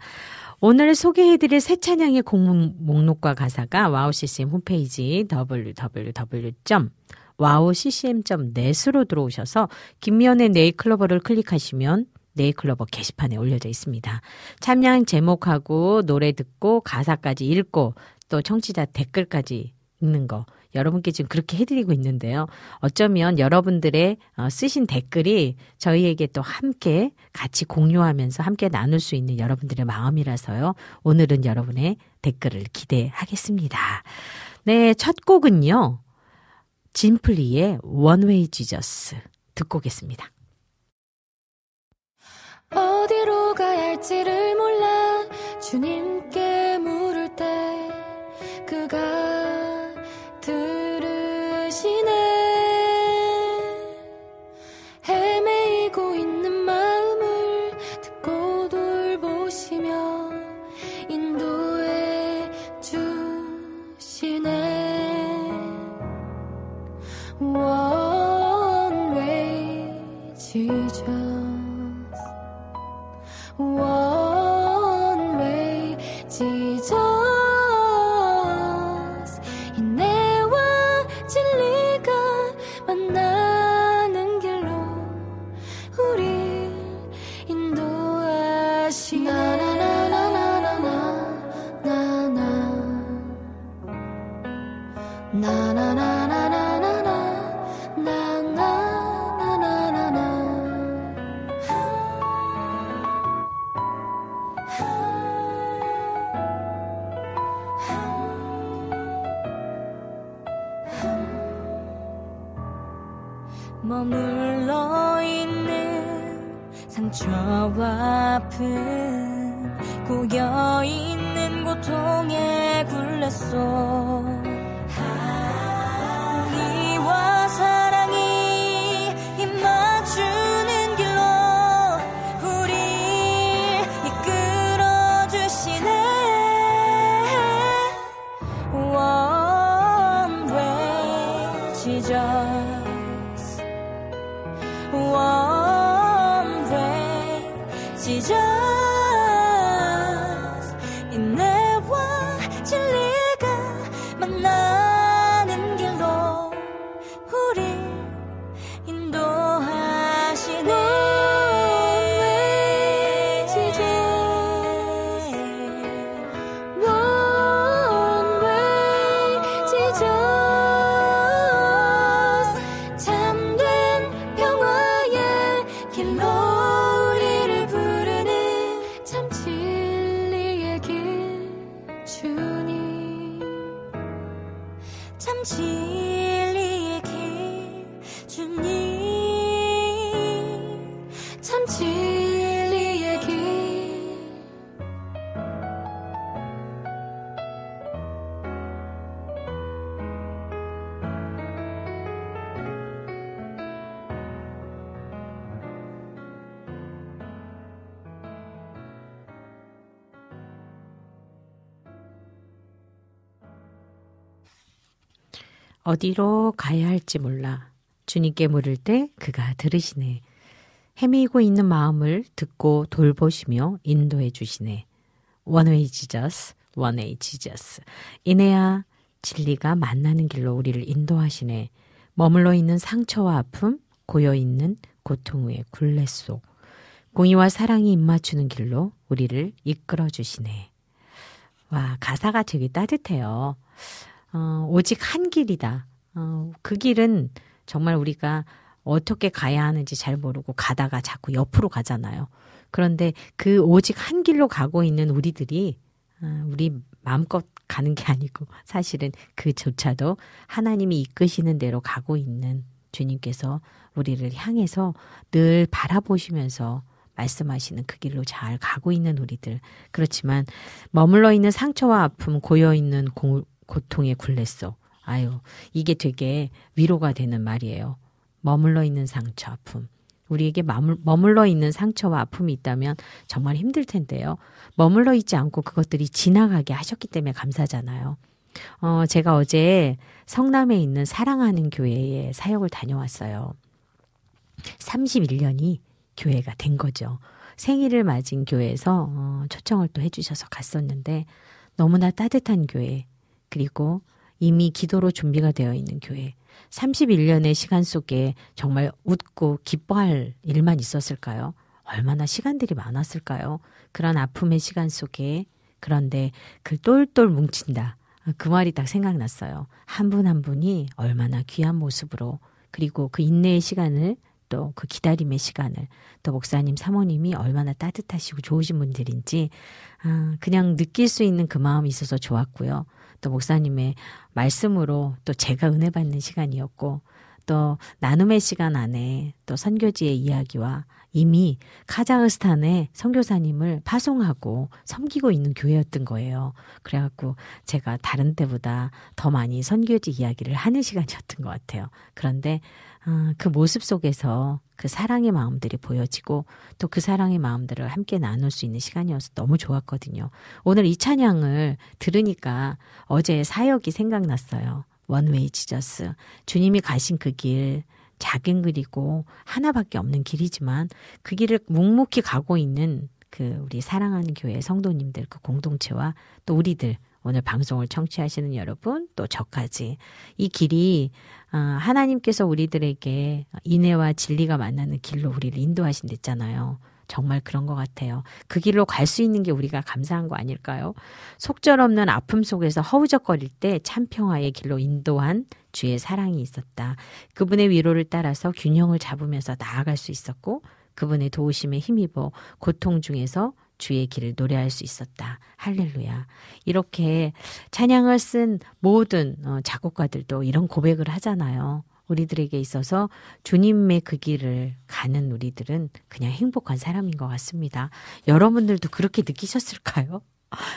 오늘 소개해드릴 새 찬양의 공문 목록과 가사가 와우씨씨엠 홈페이지 더블유 더블유 더블유 점 와우씨씨엠 점 넷으로 들어오셔서 김미연의 네잎클로버를 클릭하시면 네잎클로버 게시판에 올려져 있습니다. 찬양 제목하고 노래 듣고 가사까지 읽고 또 청취자 댓글까지 읽는 거 여러분께 지금 그렇게 해드리고 있는데요. 어쩌면 여러분들의 쓰신 댓글이 저희에게 또 함께 같이 공유하면서 함께 나눌 수 있는 여러분들의 마음이라서요. 오늘은 여러분의 댓글을 기대하겠습니다. 네, 첫 곡은요, 짐플리의 원웨이 지저스 듣고 오겠습니다. 어디로 가야 할지를 몰라 주님께 물을 때 그가 들으시네. 헤매이고 있는 마음을 듣고 돌보시며 인도해 주시네. 머물러 있는 상처와 아픔, 고여 있는 고통에 굴렸어. 공의와 사랑이 입맞추는 길로 우리 이끌어 주시네. One way 지정. 어디로 가야 할지 몰라. 주님께 물을 때 그가 들으시네. 헤매이고 있는 마음을 듣고 돌보시며 인도해 주시네. One way Jesus, one way Jesus. 이내야 진리가 만나는 길로 우리를 인도하시네. 머물러 있는 상처와 아픔, 고여 있는 고통의 굴레 속. 공의와 사랑이 입맞추는 길로 우리를 이끌어 주시네. 와, 가사가 되게 따뜻해요. 어, 오직 한 길이다. 어, 그 길은 정말 우리가 어떻게 가야 하는지 잘 모르고 가다가 자꾸 옆으로 가잖아요. 그런데 그 오직 한 길로 가고 있는 우리들이 어, 우리 마음껏 가는 게 아니고 사실은 그조차도 하나님이 이끄시는 대로 가고 있는 주님께서 우리를 향해서 늘 바라보시면서 말씀하시는 그 길로 잘 가고 있는 우리들. 그렇지만 머물러 있는 상처와 아픔, 고여 있는 공 고통의 굴레 속. 아유, 이게 되게 위로가 되는 말이에요. 머물러 있는 상처, 아픔. 우리에게 머물러 있는 상처와 아픔이 있다면 정말 힘들 텐데요. 머물러 있지 않고 그것들이 지나가게 하셨기 때문에 감사잖아요. 어, 제가 어제 성남에 있는 사랑하는 교회에 사역을 다녀왔어요. 삼십일 년이 교회가 된 거죠. 생일을 맞은 교회에서 어, 초청을 또 해주셔서 갔었는데 너무나 따뜻한 교회, 그리고 이미 기도로 준비가 되어 있는 교회. 삼십일 년의 시간 속에 정말 웃고 기뻐할 일만 있었을까요? 얼마나 시간들이 많았을까요? 그런 아픔의 시간 속에. 그런데 그 똘똘 뭉친다. 그 말이 딱 생각났어요. 한 분 한 분이 얼마나 귀한 모습으로, 그리고 그 인내의 시간을, 또 그 기다림의 시간을, 또 목사님, 사모님이 얼마나 따뜻하시고 좋으신 분들인지 아, 그냥 느낄 수 있는 그 마음이 있어서 좋았고요. 또 목사님의 말씀으로 또 제가 은혜 받는 시간이었고, 또 나눔의 시간 안에 또 선교지의 이야기와 이미 카자흐스탄에 선교사님을 파송하고 섬기고 있는 교회였던 거예요. 그래갖고 제가 다른 때보다 더 많이 선교지 이야기를 하는 시간이었던 것 같아요. 그런데 어, 그 모습 속에서 그 사랑의 마음들이 보여지고 또 그 사랑의 마음들을 함께 나눌 수 있는 시간이어서 너무 좋았거든요. 오늘 이 찬양을 들으니까 어제 사역이 생각났어요. 원웨이 지저스, 주님이 가신 그 길, 작은 길이고 하나밖에 없는 길이지만 그 길을 묵묵히 가고 있는 그 우리 사랑하는 교회 성도님들, 그 공동체와 또 우리들, 오늘 방송을 청취하시는 여러분, 또 저까지 이 길이 하나님께서 우리들에게 인애와 진리가 만나는 길로 우리를 인도하신댔잖아요. 정말 그런 것 같아요. 그 길로 갈 수 있는 게 우리가 감사한 거 아닐까요? 속절없는 아픔 속에서 허우적거릴 때 참 평화의 길로 인도한 주의 사랑이 있었다. 그분의 위로를 따라서 균형을 잡으면서 나아갈 수 있었고 그분의 도우심에 힘입어 고통 중에서 주의 길을 노래할 수 있었다. 할렐루야. 이렇게 찬양을 쓴 모든 작곡가들도 이런 고백을 하잖아요. 우리들에게 있어서 주님의 그 길을 가는 우리들은 그냥 행복한 사람인 것 같습니다. 여러분들도 그렇게 느끼셨을까요?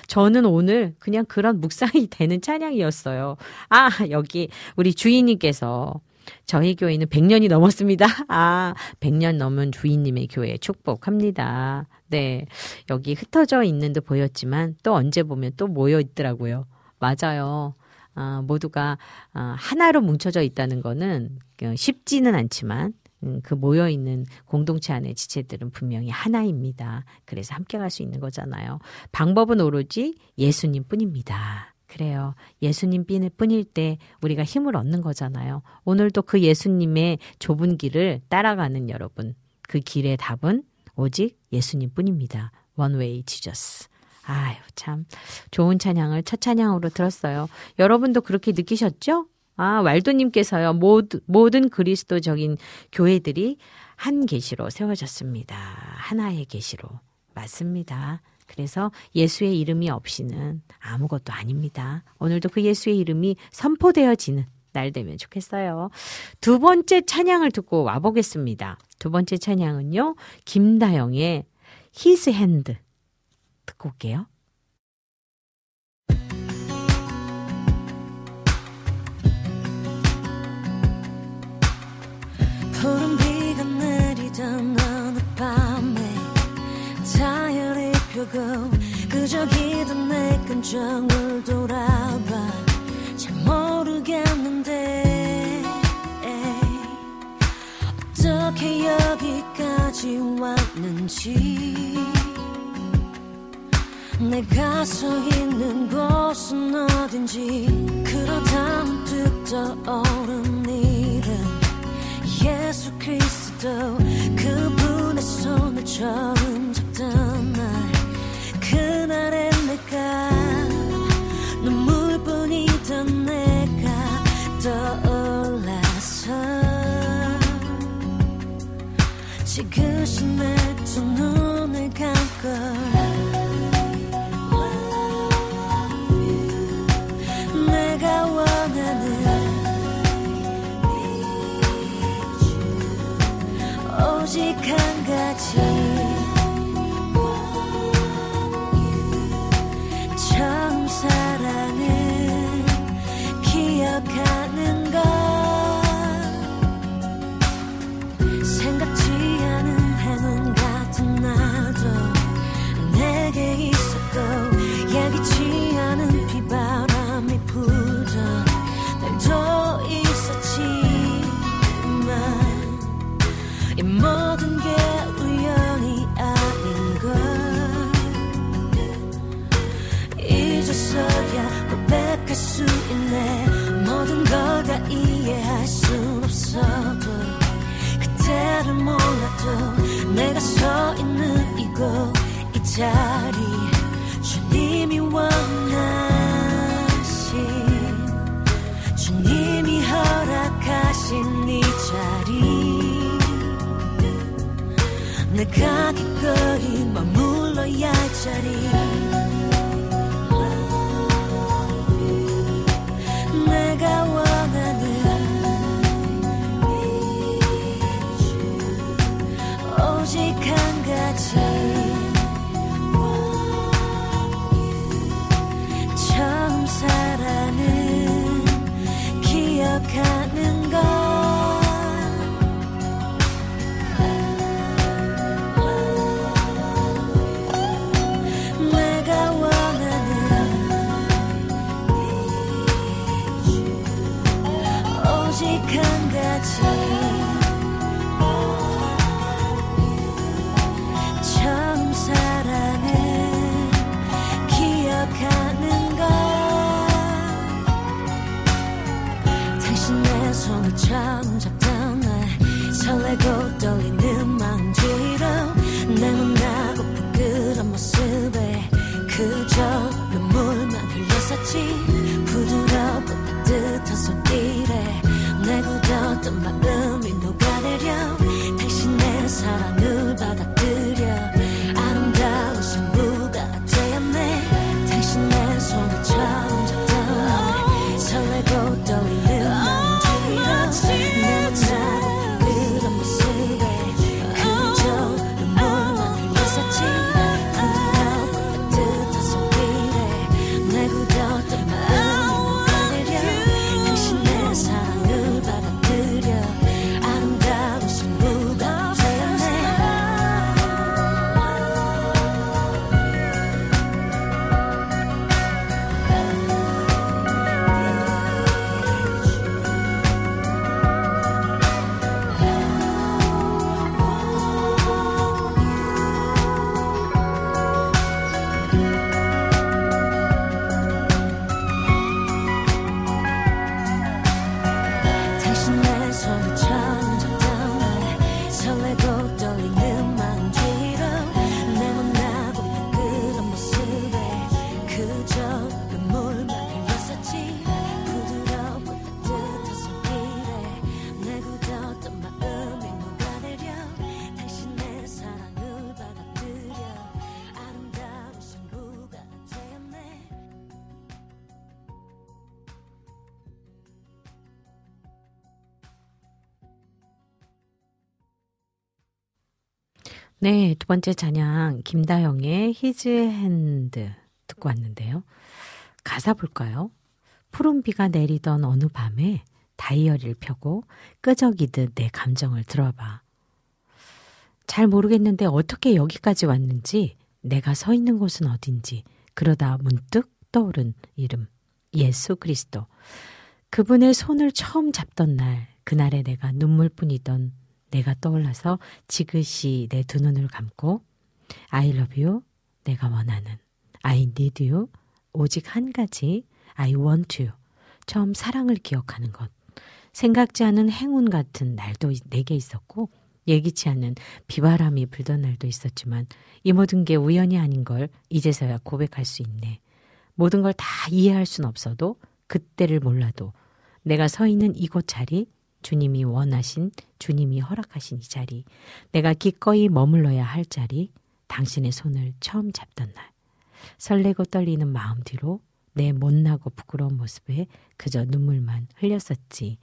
저는 오늘 그냥 그런 묵상이 되는 찬양이었어요. 아, 여기 우리 주인님께서 저희 교회는 백 년이 넘었습니다. 아, 백 년 넘은 주인님의 교회 축복합니다. 네, 여기 흩어져 있는 듯 보였지만 또 언제 보면 또 모여 있더라고요. 맞아요. 아, 모두가 아, 하나로 뭉쳐져 있다는 거는 쉽지는 않지만 음, 그 모여있는 공동체 안의 지체들은 분명히 하나입니다. 그래서 함께 갈 수 있는 거잖아요. 방법은 오로지 예수님 뿐입니다. 그래요. 예수님 뿐일 때 우리가 힘을 얻는 거잖아요. 오늘도 그 예수님의 좁은 길을 따라가는 여러분, 그 길의 답은 오직 예수님 뿐입니다. 원웨이 지저스. 아유, 참 좋은 찬양을 첫 찬양으로 들었어요. 여러분도 그렇게 느끼셨죠? 아, 왈도님께서요. 모두, 모든 그리스도적인 교회들이 한 계시로 세워졌습니다. 하나의 계시로. 맞습니다. 그래서 예수의 이름이 없이는 아무것도 아닙니다. 오늘도 그 예수의 이름이 선포되어지는 날 되면 좋겠어요. 두 번째 찬양을 듣고 와보겠습니다. 두 번째 찬양은요. 김다영의 His Hand. 듣고 올게요. 푸른 비가 내리던 어느 밤에 타이어를 펴고 그저 기던 내 감정을 돌아봐 잘 모르겠는데 어떻게 여기까지 왔는지 내가 서 있는 곳은 어딘지 그러다 문득 떠오른 일은 예수 그리스도 그분의 손을 처음 잡던 날 그날의 내가 눈물뿐이던 내가 떠올라서 지그시 내 두 눈을 감고 오직 한 가지 처음 사랑을 기억하는 것 생각지 않은 행운 같은 나도 내게 있었고 예기치 않은 비바람이 불던 날도 있었지만 이 모든 게 우연이 아닌 걸 이제서야 고백할 수 있네 모든 걸 다 이해할 순 없어도 그때를 몰라도 내가 서 있는 이곳 이 자리 주님이 원하신 주님이 허락하신 이 자리 내가 기꺼이 머물러야 할 자리 내가 원하는 오직 한 가지 처음 사랑을 기억하는 것 내 네, 두 번째 잔향 김다영의 히즈 핸드 듣고 왔는데요. 가사 볼까요? 푸른 비가 내리던 어느 밤에 다이어리를 펴고 끄적이듯 내 감정을 들어봐. 잘 모르겠는데 어떻게 여기까지 왔는지, 내가 서 있는 곳은 어딘지, 그러다 문득 떠오른 이름, 예수 그리스도. 그분의 손을 처음 잡던 날, 그날에 내가 눈물뿐이던 내가 떠올라서 지그시 내 두 눈을 감고 I love you, 내가 원하는 I need you, 오직 한 가지 I want you, 처음 사랑을 기억하는 것. 생각지 않은 행운 같은 날도 내게 있었고 예기치 않은 비바람이 불던 날도 있었지만 이 모든 게 우연이 아닌 걸 이제서야 고백할 수 있네. 모든 걸 다 이해할 순 없어도 그때를 몰라도 내가 서 있는 이곳 자리, 주님이 원하신, 주님이 허락하신 이 자리, 내가 기꺼이 머물러야 할 자리, 당신의 손을 처음 잡던 날, 설레고 떨리는 마음 뒤로 내 못나고 부끄러운 모습에 그저 눈물만 흘렸었지.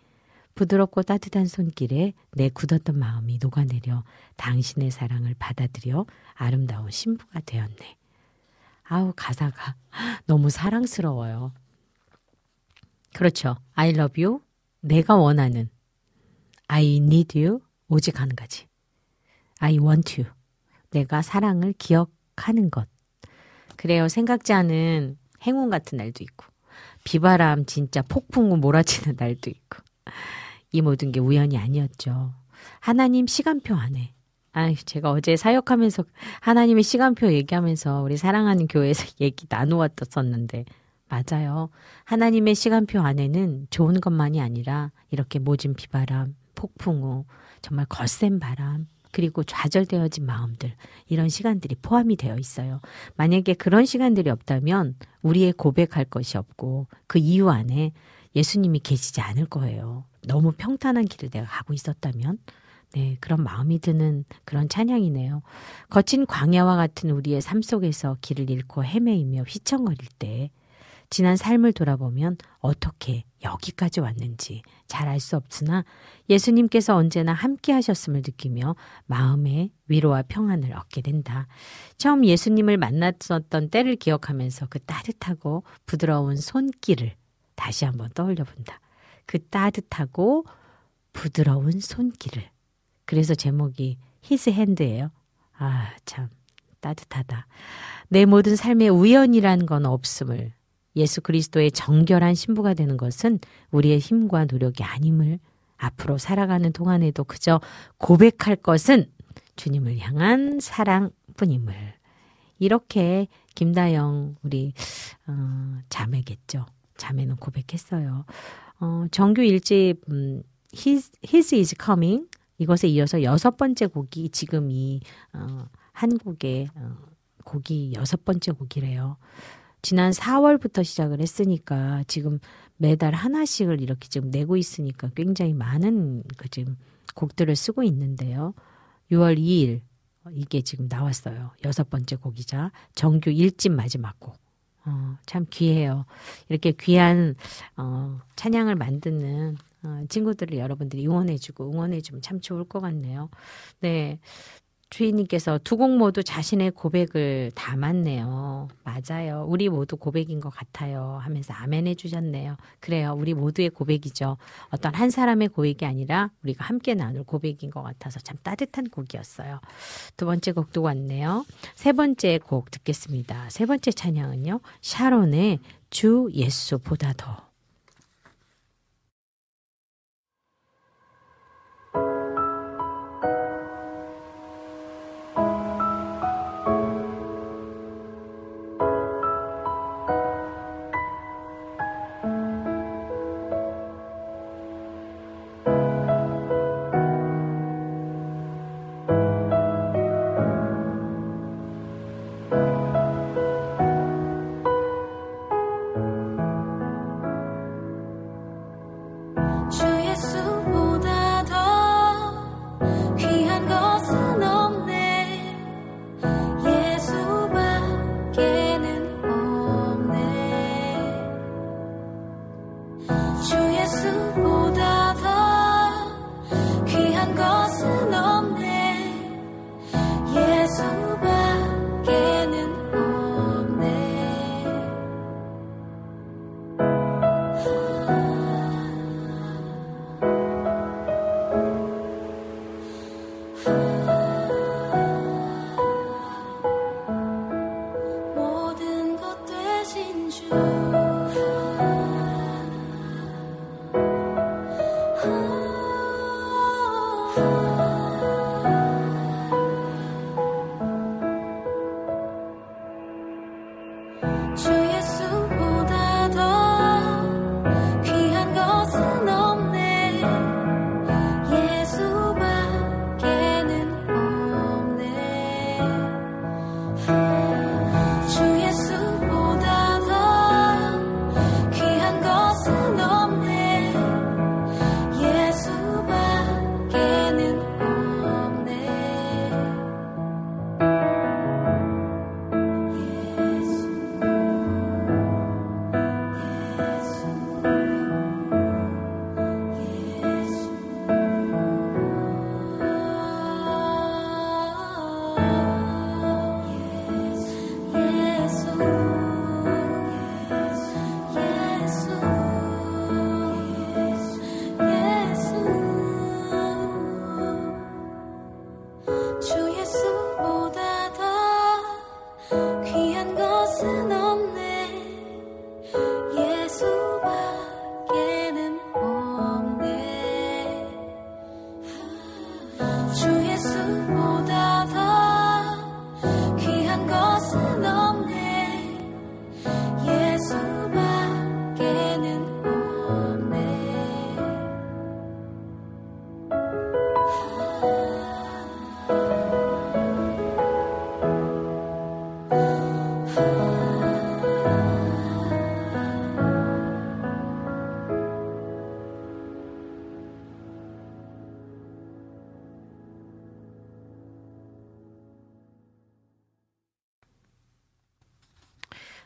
부드럽고 따뜻한 손길에 내 굳었던 마음이 녹아내려 당신의 사랑을 받아들여 아름다운 신부가 되었네. 아우, 가사가 너무 사랑스러워요. 그렇죠. I love you, 내가 원하는 I need you, 오직 한 가지 I want you, 내가 사랑을 기억하는 것. 그래요, 생각지 않은 행운 같은 날도 있고 비바람, 진짜 폭풍우 몰아치는 날도 있고 이 모든 게 우연이 아니었죠. 하나님 시간표 안에, 아유, 제가 어제 사역하면서 하나님의 시간표 얘기하면서 우리 사랑하는 교회에서 얘기 나누었었는데, 맞아요. 하나님의 시간표 안에는 좋은 것만이 아니라 이렇게 모진 비바람, 폭풍우, 정말 거센 바람, 그리고 좌절되어진 마음들, 이런 시간들이 포함이 되어 있어요. 만약에 그런 시간들이 없다면 우리의 고백할 것이 없고 그 이유 안에 예수님이 계시지 않을 거예요. 너무 평탄한 길을 내가 가고 있었다면. 네, 그런 마음이 드는 그런 찬양이네요. 거친 광야와 같은 우리의 삶 속에서 길을 잃고 헤매이며 휘청거릴 때 지난 삶을 돌아보면 어떻게 여기까지 왔는지 잘 알 수 없으나 예수님께서 언제나 함께 하셨음을 느끼며 마음의 위로와 평안을 얻게 된다. 처음 예수님을 만났었던 때를 기억하면서 그 따뜻하고 부드러운 손길을 다시 한번 떠올려 본다. 그 따뜻하고 부드러운 손길을. 그래서 제목이 히즈 핸드예요. 아, 참 따뜻하다. 내 모든 삶의 우연이란 건 없음을, 예수 그리스도의 정결한 신부가 되는 것은 우리의 힘과 노력이 아님을 앞으로 살아가는 동안에도 그저 고백할 것은 주님을 향한 사랑뿐임을. 이렇게 김다영 우리 어, 자매겠죠. 자매는 고백했어요. 어, 정규 일 집 음, His, His is coming 이것에 이어서 여섯 번째 곡이 지금 이 어, 한국의 어, 곡이 여섯 번째 곡이래요. 지난 사월부터 시작을 했으니까 지금 매달 하나씩을 이렇게 지금 내고 있으니까 굉장히 많은 그 지금 곡들을 쓰고 있는데요. 유월 이일 이게 지금 나왔어요. 여섯 번째 곡이자 정규 일 집 마지막 곡. 어, 참 귀해요. 이렇게 귀한 어, 찬양을 만드는 어, 친구들을 여러분들이 응원해주고 응원해주면 참 좋을 것 같네요. 네. 주인님께서 두 곡 모두 자신의 고백을 담았네요. 맞아요. 우리 모두 고백인 것 같아요. 하면서 아멘 해주셨네요. 그래요. 우리 모두의 고백이죠. 어떤 한 사람의 고백이 아니라 우리가 함께 나눌 고백인 것 같아서 참 따뜻한 곡이었어요. 두 번째 곡도 왔네요. 세 번째 곡 듣겠습니다. 세 번째 찬양은요. 샤론의 주 예수보다 더.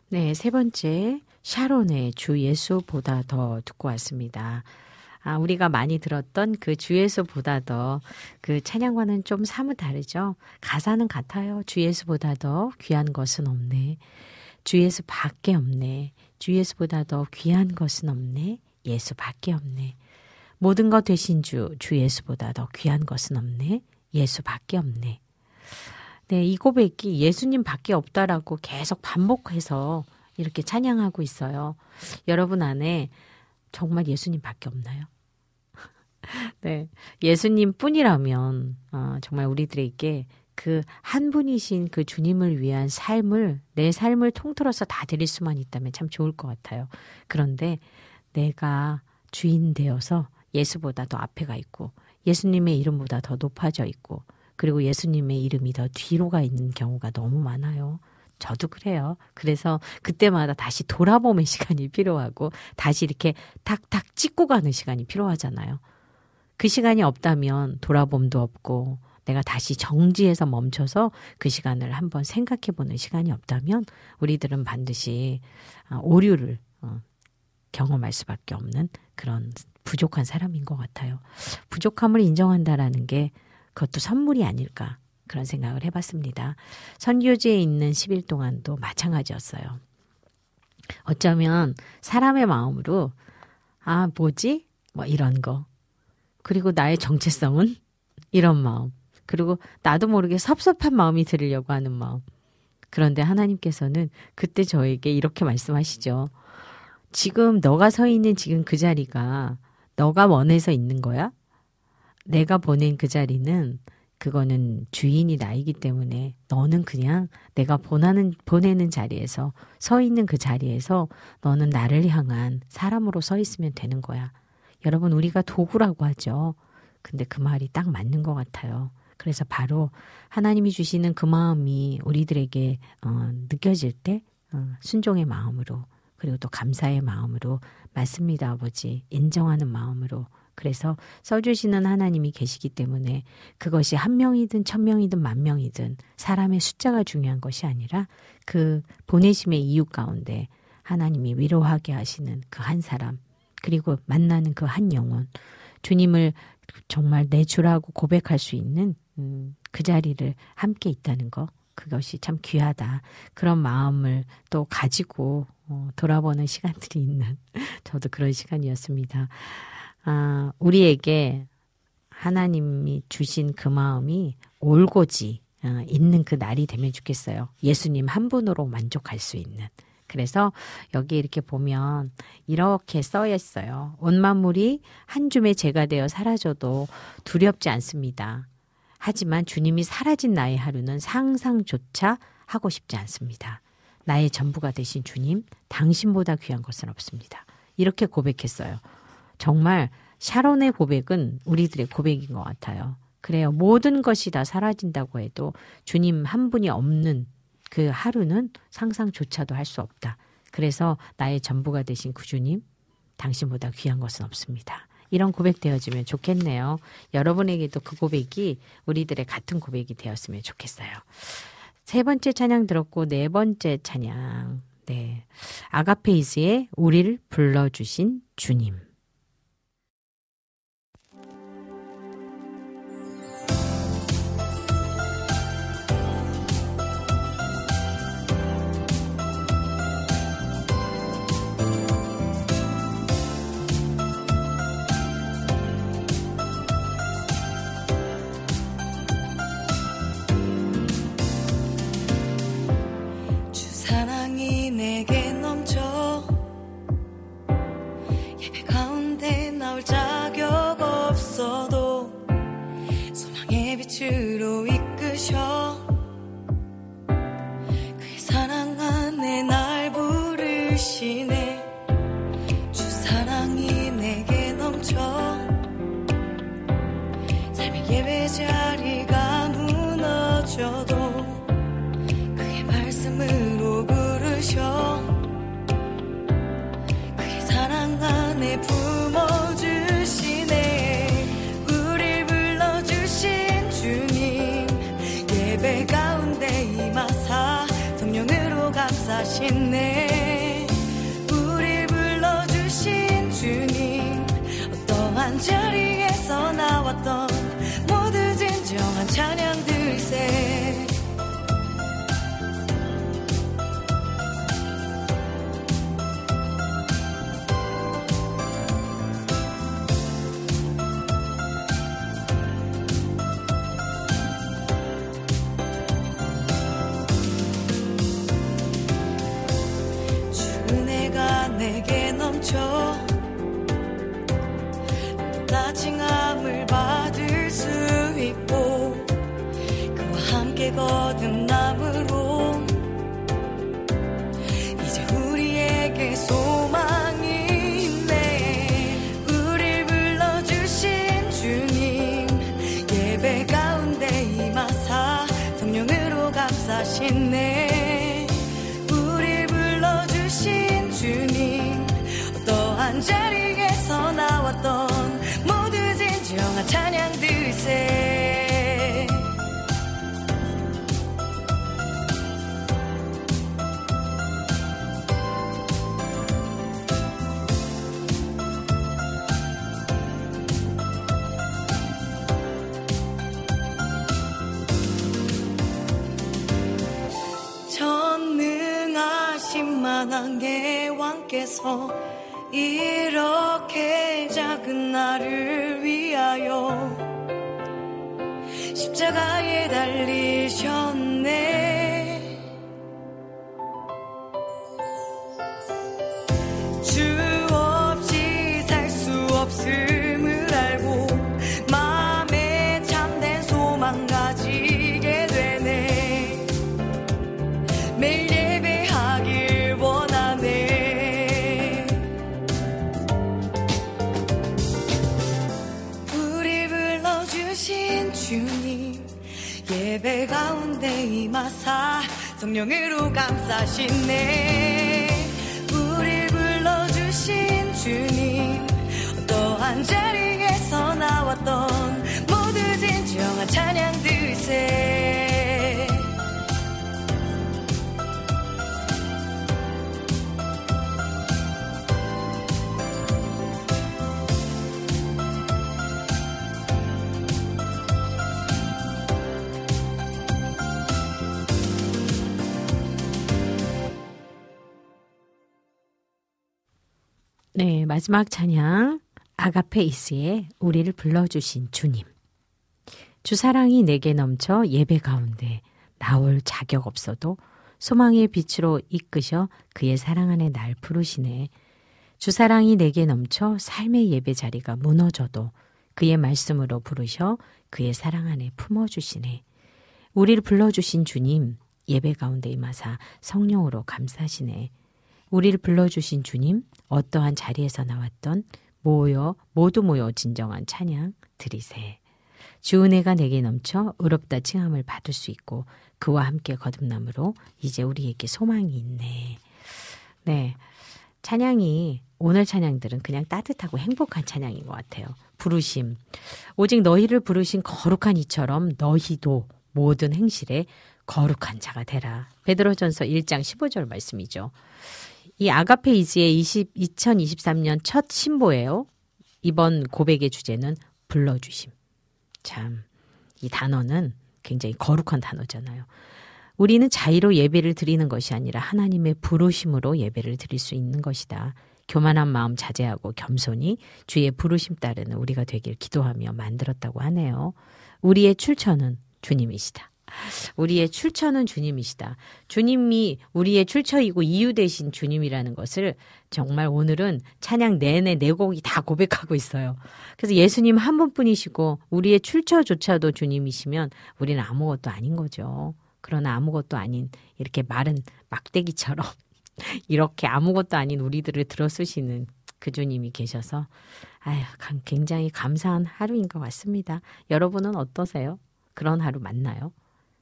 네, 세 번째 샤론의 주 예수보다 더 듣고 왔습니다. 아, 우리가 많이 들었던 그 주 예수보다 더 그 찬양과는 좀 사뭇 다르죠. 가사는 같아요. 주 예수보다 더 귀한 것은 없네. 주 예수 밖에 없네. 주 예수보다 더 귀한 것은 없네. 예수 밖에 없네. 모든 것 되신 주, 주 예수보다 더 귀한 것은 없네. 예수 밖에 없네. 네, 이 고백이 예수님 밖에 없다라고 계속 반복해서 이렇게 찬양하고 있어요. 여러분 안에 정말 예수님 밖에 없나요? 네. 예수님 뿐이라면, 어, 정말 우리들에게 그 한 분이신 그 주님을 위한 삶을, 내 삶을 통틀어서 다 드릴 수만 있다면 참 좋을 것 같아요. 그런데 내가 주인 되어서 예수보다 더 앞에 가 있고, 예수님의 이름보다 더 높아져 있고, 그리고 예수님의 이름이 더 뒤로 가 있는 경우가 너무 많아요. 저도 그래요. 그래서 그때마다 다시 돌아보는 시간이 필요하고 다시 이렇게 탁탁 찍고 가는 시간이 필요하잖아요. 그 시간이 없다면 돌아봄도 없고 내가 다시 정지해서 멈춰서 그 시간을 한번 생각해보는 시간이 없다면 우리들은 반드시 오류를 경험할 수밖에 없는 그런 부족한 사람인 것 같아요. 부족함을 인정한다라는 게 그것도 선물이 아닐까 그런 생각을 해봤습니다. 선교지에 있는 십 일 동안도 마찬가지였어요. 어쩌면 사람의 마음으로 아 뭐지? 뭐 이런 거. 그리고 나의 정체성은? 이런 마음. 그리고 나도 모르게 섭섭한 마음이 들으려고 하는 마음. 그런데 하나님께서는 그때 저에게 이렇게 말씀하시죠. 지금 너가 서 있는 지금 그 자리가 너가 원해서 있는 거야? 내가 보낸 그 자리는 그거는 주인이 나이기 때문에 너는 그냥 내가 보내는, 보내는 자리에서 서 있는 그 자리에서 너는 나를 향한 사람으로 서 있으면 되는 거야. 여러분 우리가 도구라고 하죠. 근데 그 말이 딱 맞는 것 같아요. 그래서 바로 하나님이 주시는 그 마음이 우리들에게 어, 느껴질 때 어, 순종의 마음으로 그리고 또 감사의 마음으로 맞습니다 아버지 인정하는 마음으로 그래서 써주시는 하나님이 계시기 때문에 그것이 한 명이든 천 명이든 만 명이든 사람의 숫자가 중요한 것이 아니라 그 보내심의 이유 가운데 하나님이 위로하게 하시는 그 한 사람 그리고 만나는 그 한 영혼 주님을 정말 내 주라고 고백할 수 있는 음, 그 자리를 함께 있다는 거 그것이 참 귀하다. 그런 마음을 또 가지고 어, 돌아보는 시간들이 있는 저도 그런 시간이었습니다. 아, 우리에게 하나님이 주신 그 마음이 올고지 어, 있는 그 날이 되면 좋겠어요. 예수님 한 분으로 만족할 수 있는. 그래서 여기 이렇게 보면 이렇게 써 있어요. 온 만물이 한 줌의 재가 되어 사라져도 두렵지 않습니다. 하지만 주님이 사라진 나의 하루는 상상조차 하고 싶지 않습니다. 나의 전부가 되신 주님, 당신보다 귀한 것은 없습니다. 이렇게 고백했어요. 정말 샤론의 고백은 우리들의 고백인 것 같아요. 그래요. 모든 것이 다 사라진다고 해도 주님 한 분이 없는 그 하루는 상상조차도 할 수 없다. 그래서 나의 전부가 되신 구주님, 당신보다 귀한 것은 없습니다. 이런 고백 되어지면 좋겠네요. 여러분에게도 그 고백이 우리들의 같은 고백이 되었으면 좋겠어요. 세 번째 찬양 들었고 네 번째 찬양. 네, 아가페이스의 우리를 불러주신 주님. 내게 넘쳐 예배 가운데 나올 자격 없어도 소망의 빛으로 이끄셔 그의 사랑 안에 날 부르시네 주 사랑이 내게 넘쳐 삶의 예배 자리가 무너져도 그의 말씀으로 그의 사랑 안에 품어주시네 우릴 불러주신 주님 예배 가운데 임하사 성령으로 감싸시네 우릴 불러주신 주님 어떠한 자리에서 나왔던 모든 진정한 찬양들세 내게 넘쳐 나 자칭함을 받을 수 있고 그와 함께 거듭남으로 이제 우리에게 소망이 신네 우리 불러주신 주님 어떠한 자리에서 나왔던 모두 진정한 찬양 들세 만왕의 왕께서 이렇게 작은 나를 위하여 십자가에 달리셨네. 주 없이 살 수 없음을 알고 마음에 참된 소망 가지게 되네. 매일 예배하길 주님 예배 가운데 임하사 성령으로 감싸시네. 우리 불러주신 주님 어떠한 자리에서 나왔던 모두 진정한 찬양 들세. 네, 마지막 찬양 아가페이스의 우리를 불러주신 주님. 주 사랑이 내게 넘쳐 예배 가운데 나올 자격 없어도 소망의 빛으로 이끄셔 그의 사랑 안에 날 부르시네. 주 사랑이 내게 넘쳐 삶의 예배 자리가 무너져도 그의 말씀으로 부르셔 그의 사랑 안에 품어주시네. 우리를 불러주신 주님 예배 가운데 임하사 성령으로 감싸시네. 우리를 불러주신 주님 어떠한 자리에서 나왔던 모여 모두 모여 진정한 찬양 드리세. 주 은혜가 내게 넘쳐 의롭다 칭함을 받을 수 있고 그와 함께 거듭남으로 이제 우리에게 소망이 있네. 네, 찬양이 오늘 찬양들은 그냥 따뜻하고 행복한 찬양인 것 같아요. 부르심, 오직 너희를 부르신 거룩한 이처럼 너희도 모든 행실에 거룩한 자가 되라. 베드로전서 일 장 십오 절 말씀이죠. 이 아가페이지의 이천이십삼 년 첫 신보예요. 이번 고백의 주제는 불러주심. 참, 이 단어는 굉장히 거룩한 단어잖아요. 우리는 자의로 예배를 드리는 것이 아니라 하나님의 부르심으로 예배를 드릴 수 있는 것이다. 교만한 마음 자제하고 겸손히 주의 부르심 따르는 우리가 되길 기도하며 만들었다고 하네요. 우리의 출처는 주님이시다. 우리의 출처는 주님이시다. 주님이 우리의 출처이고 이유 되신 주님이라는 것을 정말 오늘은 찬양 내내 네 곡이 다 고백하고 있어요. 그래서 예수님 한 분뿐이시고 우리의 출처조차도 주님이시면 우리는 아무것도 아닌 거죠. 그러나 아무것도 아닌 이렇게 마른 막대기처럼 이렇게 아무것도 아닌 우리들을 들어쓰시는 그 주님이 계셔서 아유, 굉장히 감사한 하루인 것 같습니다. 여러분은 어떠세요? 그런 하루 맞나요?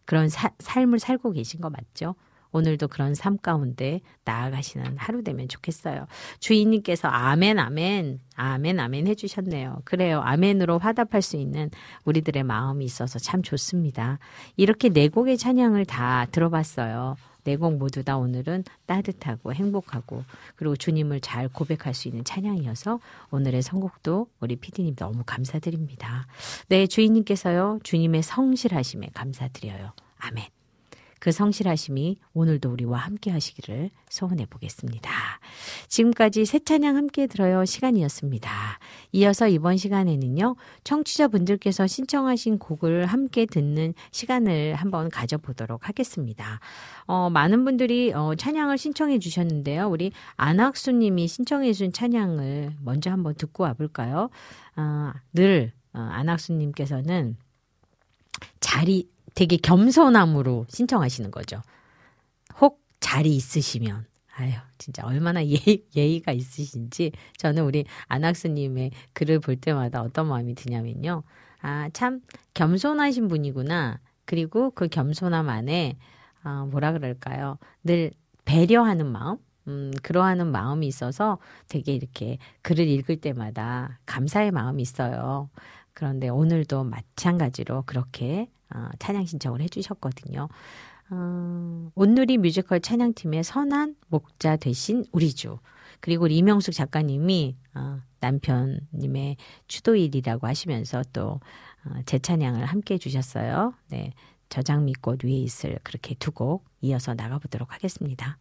그런 사, 삶을 살고 계신 거 맞죠? 오늘도 그런 삶 가운데 나아가시는 하루 되면 좋겠어요. 주인님께서 아멘 아멘 아멘 아멘 해주셨네요. 그래요. 아멘으로 화답할 수 있는 우리들의 마음이 있어서 참 좋습니다. 이렇게 네 곡의 찬양을 다 들어봤어요. 네 곡 모두 다 오늘은 따뜻하고 행복하고 그리고 주님을 잘 고백할 수 있는 찬양이어서 오늘의 선곡도 우리 피디님 너무 감사드립니다. 네, 주인님께서요. 주님의 성실하심에 감사드려요. 아멘. 그 성실하심이 오늘도 우리와 함께 하시기를 소원해 보겠습니다. 지금까지 새 찬양 함께 들어요 시간이었습니다. 이어서 이번 시간에는요, 청취자분들께서 신청하신 곡을 함께 듣는 시간을 한번 가져보도록 하겠습니다. 어, 많은 분들이 어, 찬양을 신청해 주셨는데요. 우리 안학수님이 신청해 주신 찬양을 먼저 한번 듣고 와볼까요? 어, 늘 어, 안학수님께서는 자리 되게 겸손함으로 신청하시는 거죠. 혹 자리 있으시면. 아유, 진짜 얼마나 예의, 예의가 있으신지. 저는 우리 안학수님의 글을 볼 때마다 어떤 마음이 드냐면요, 아, 참 겸손하신 분이구나. 그리고 그 겸손함 안에 아, 뭐라 그럴까요, 늘 배려하는 마음, 음, 그러하는 마음이 있어서 되게 이렇게 글을 읽을 때마다 감사의 마음이 있어요. 그런데 오늘도 마찬가지로 그렇게 어, 찬양 신청을 해주셨거든요. 어, 온누리 뮤지컬 찬양팀의 선한 목자 되신 우리 주, 그리고 우리 이명숙 작가님이 어, 남편님의 추도일이라고 하시면서 또 제 어, 찬양을 함께 해주셨어요. 네, 저장미꽃 위에 있을, 그렇게 두 곡 이어서 나가보도록 하겠습니다.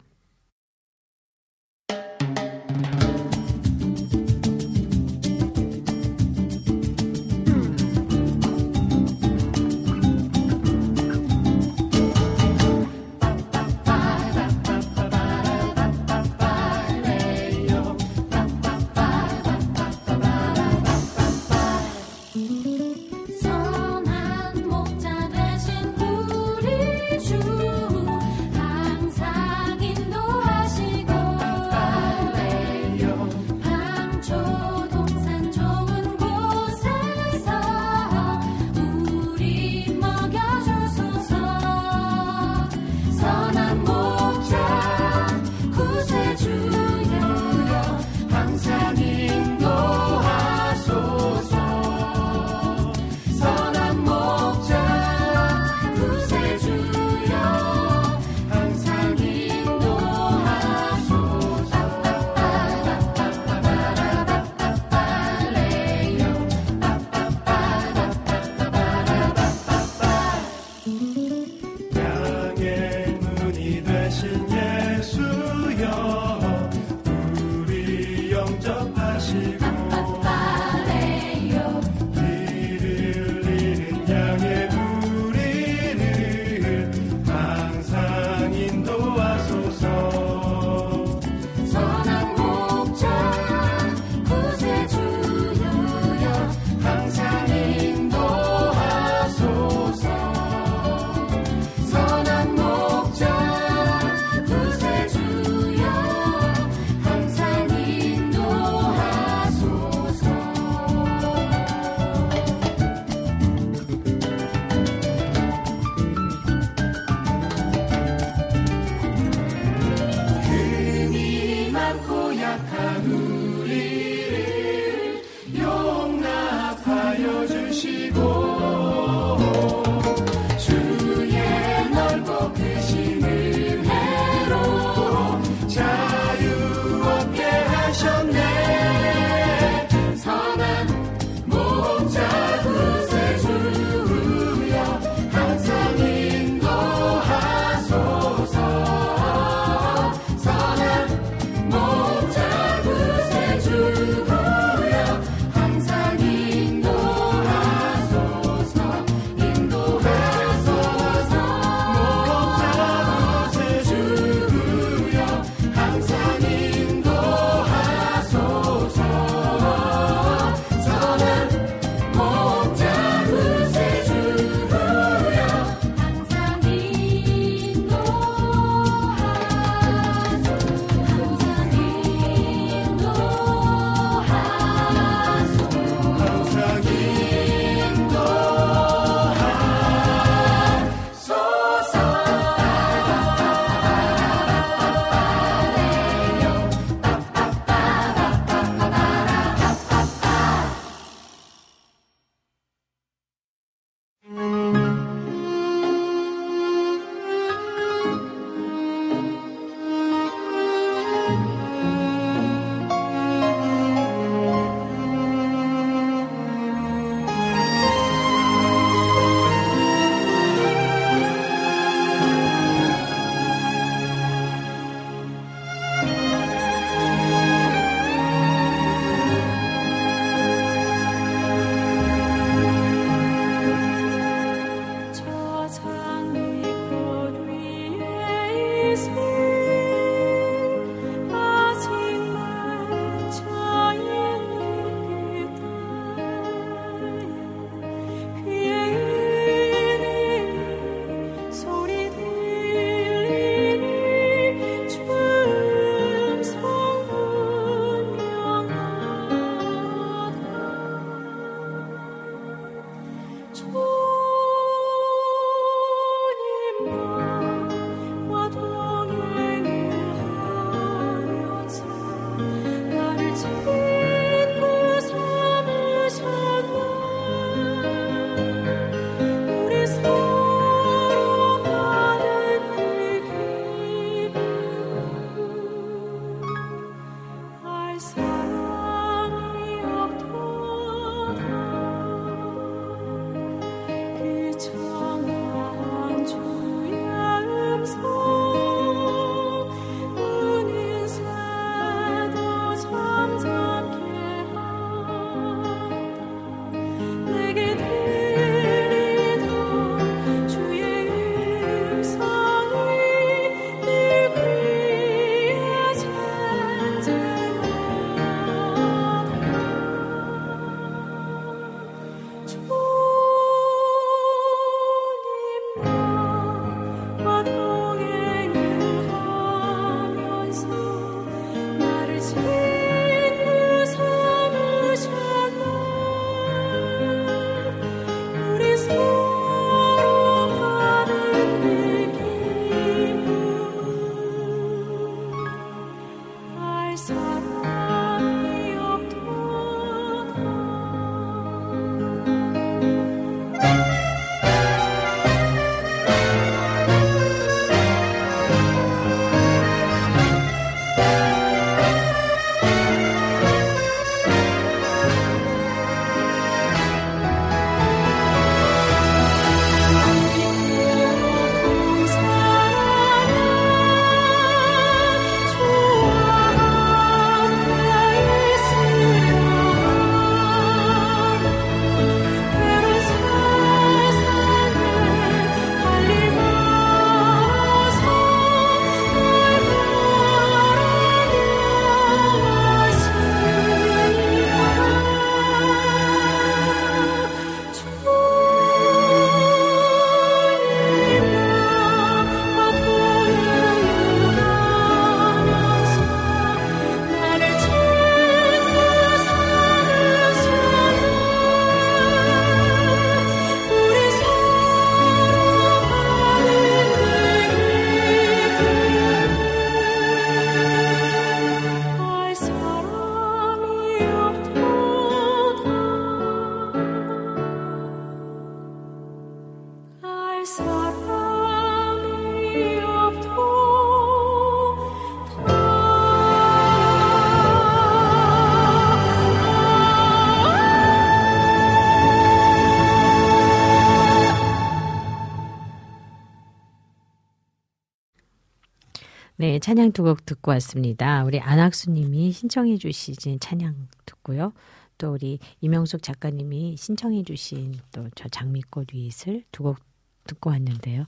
네, 찬양 두 곡 듣고 왔습니다. 우리 안학수님이 신청해 주시진 찬양 듣고요. 또 우리 이명숙 작가님이 신청해 주신 또 저 장미꽃 위슬 두 곡 듣고 왔는데요.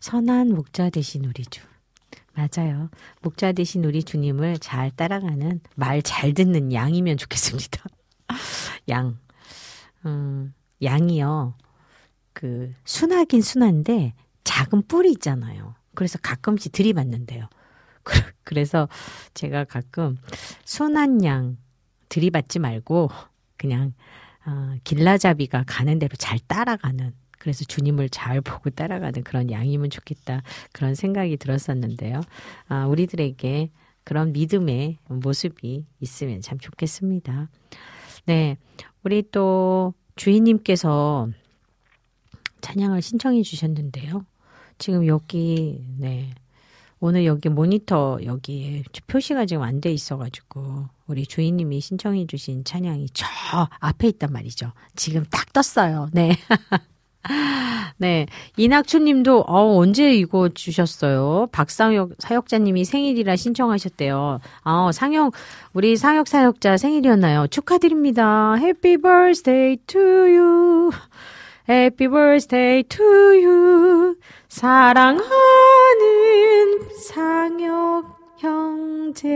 선한 목자 되신 우리 주. 맞아요. 목자 되신 우리 주님을 잘 따라가는 말 잘 듣는 양이면 좋겠습니다. 양. 음, 양이요. 그 순하긴 순한데 작은 뿔이 있잖아요. 그래서 가끔씩 들이받는데요. 그래서 제가 가끔 순한 양 들이받지 말고 그냥 어, 길라잡이가 가는 대로 잘 따라가는, 그래서 주님을 잘 보고 따라가는 그런 양이면 좋겠다, 그런 생각이 들었었는데요. 아, 우리들에게 그런 믿음의 모습이 있으면 참 좋겠습니다. 네, 우리 또 주인님께서 찬양을 신청해 주셨는데요. 지금 여기 네 오늘 여기 모니터 여기에 표시가 지금 안 돼 있어가지고 우리 주인님이 신청해 주신 찬양이 저 앞에 있단 말이죠. 지금 딱 떴어요. 네. 네. 이낙춘님도 어, 언제 이거 주셨어요? 박상혁 사역자님이 생일이라 신청하셨대요. 어, 상혁 우리 상혁 사역자 생일이었나요? 축하드립니다. Happy birthday to you. Happy birthday to you. 사랑하는 상혁 형제.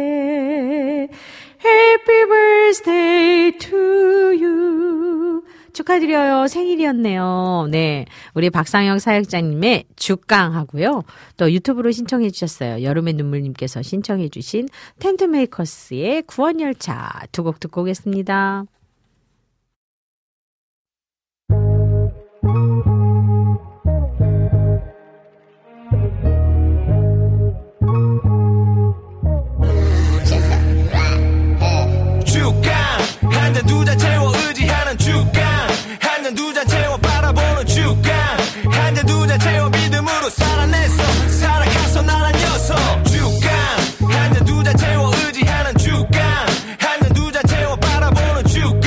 Happy birthday to you. 축하드려요. 생일이었네요. 네. 우리 박상혁 사역자님의 죽강하고요. 또 유튜브로 신청해 주셨어요. 여름의 눈물님께서 신청해 주신 텐트메이커스의 구원열차 두 곡 듣고 오겠습니다. 한잔 두잔 채워 의지하는 주간, 한잔 두잔 채워 바라보는 주간, 한잔 두잔 채워 믿음으로 살아냈어 살아가서 나란 녀석 주간, 한잔 두잔 채워 의지하는 주간, 한잔 두잔 채워 바라보는 주간,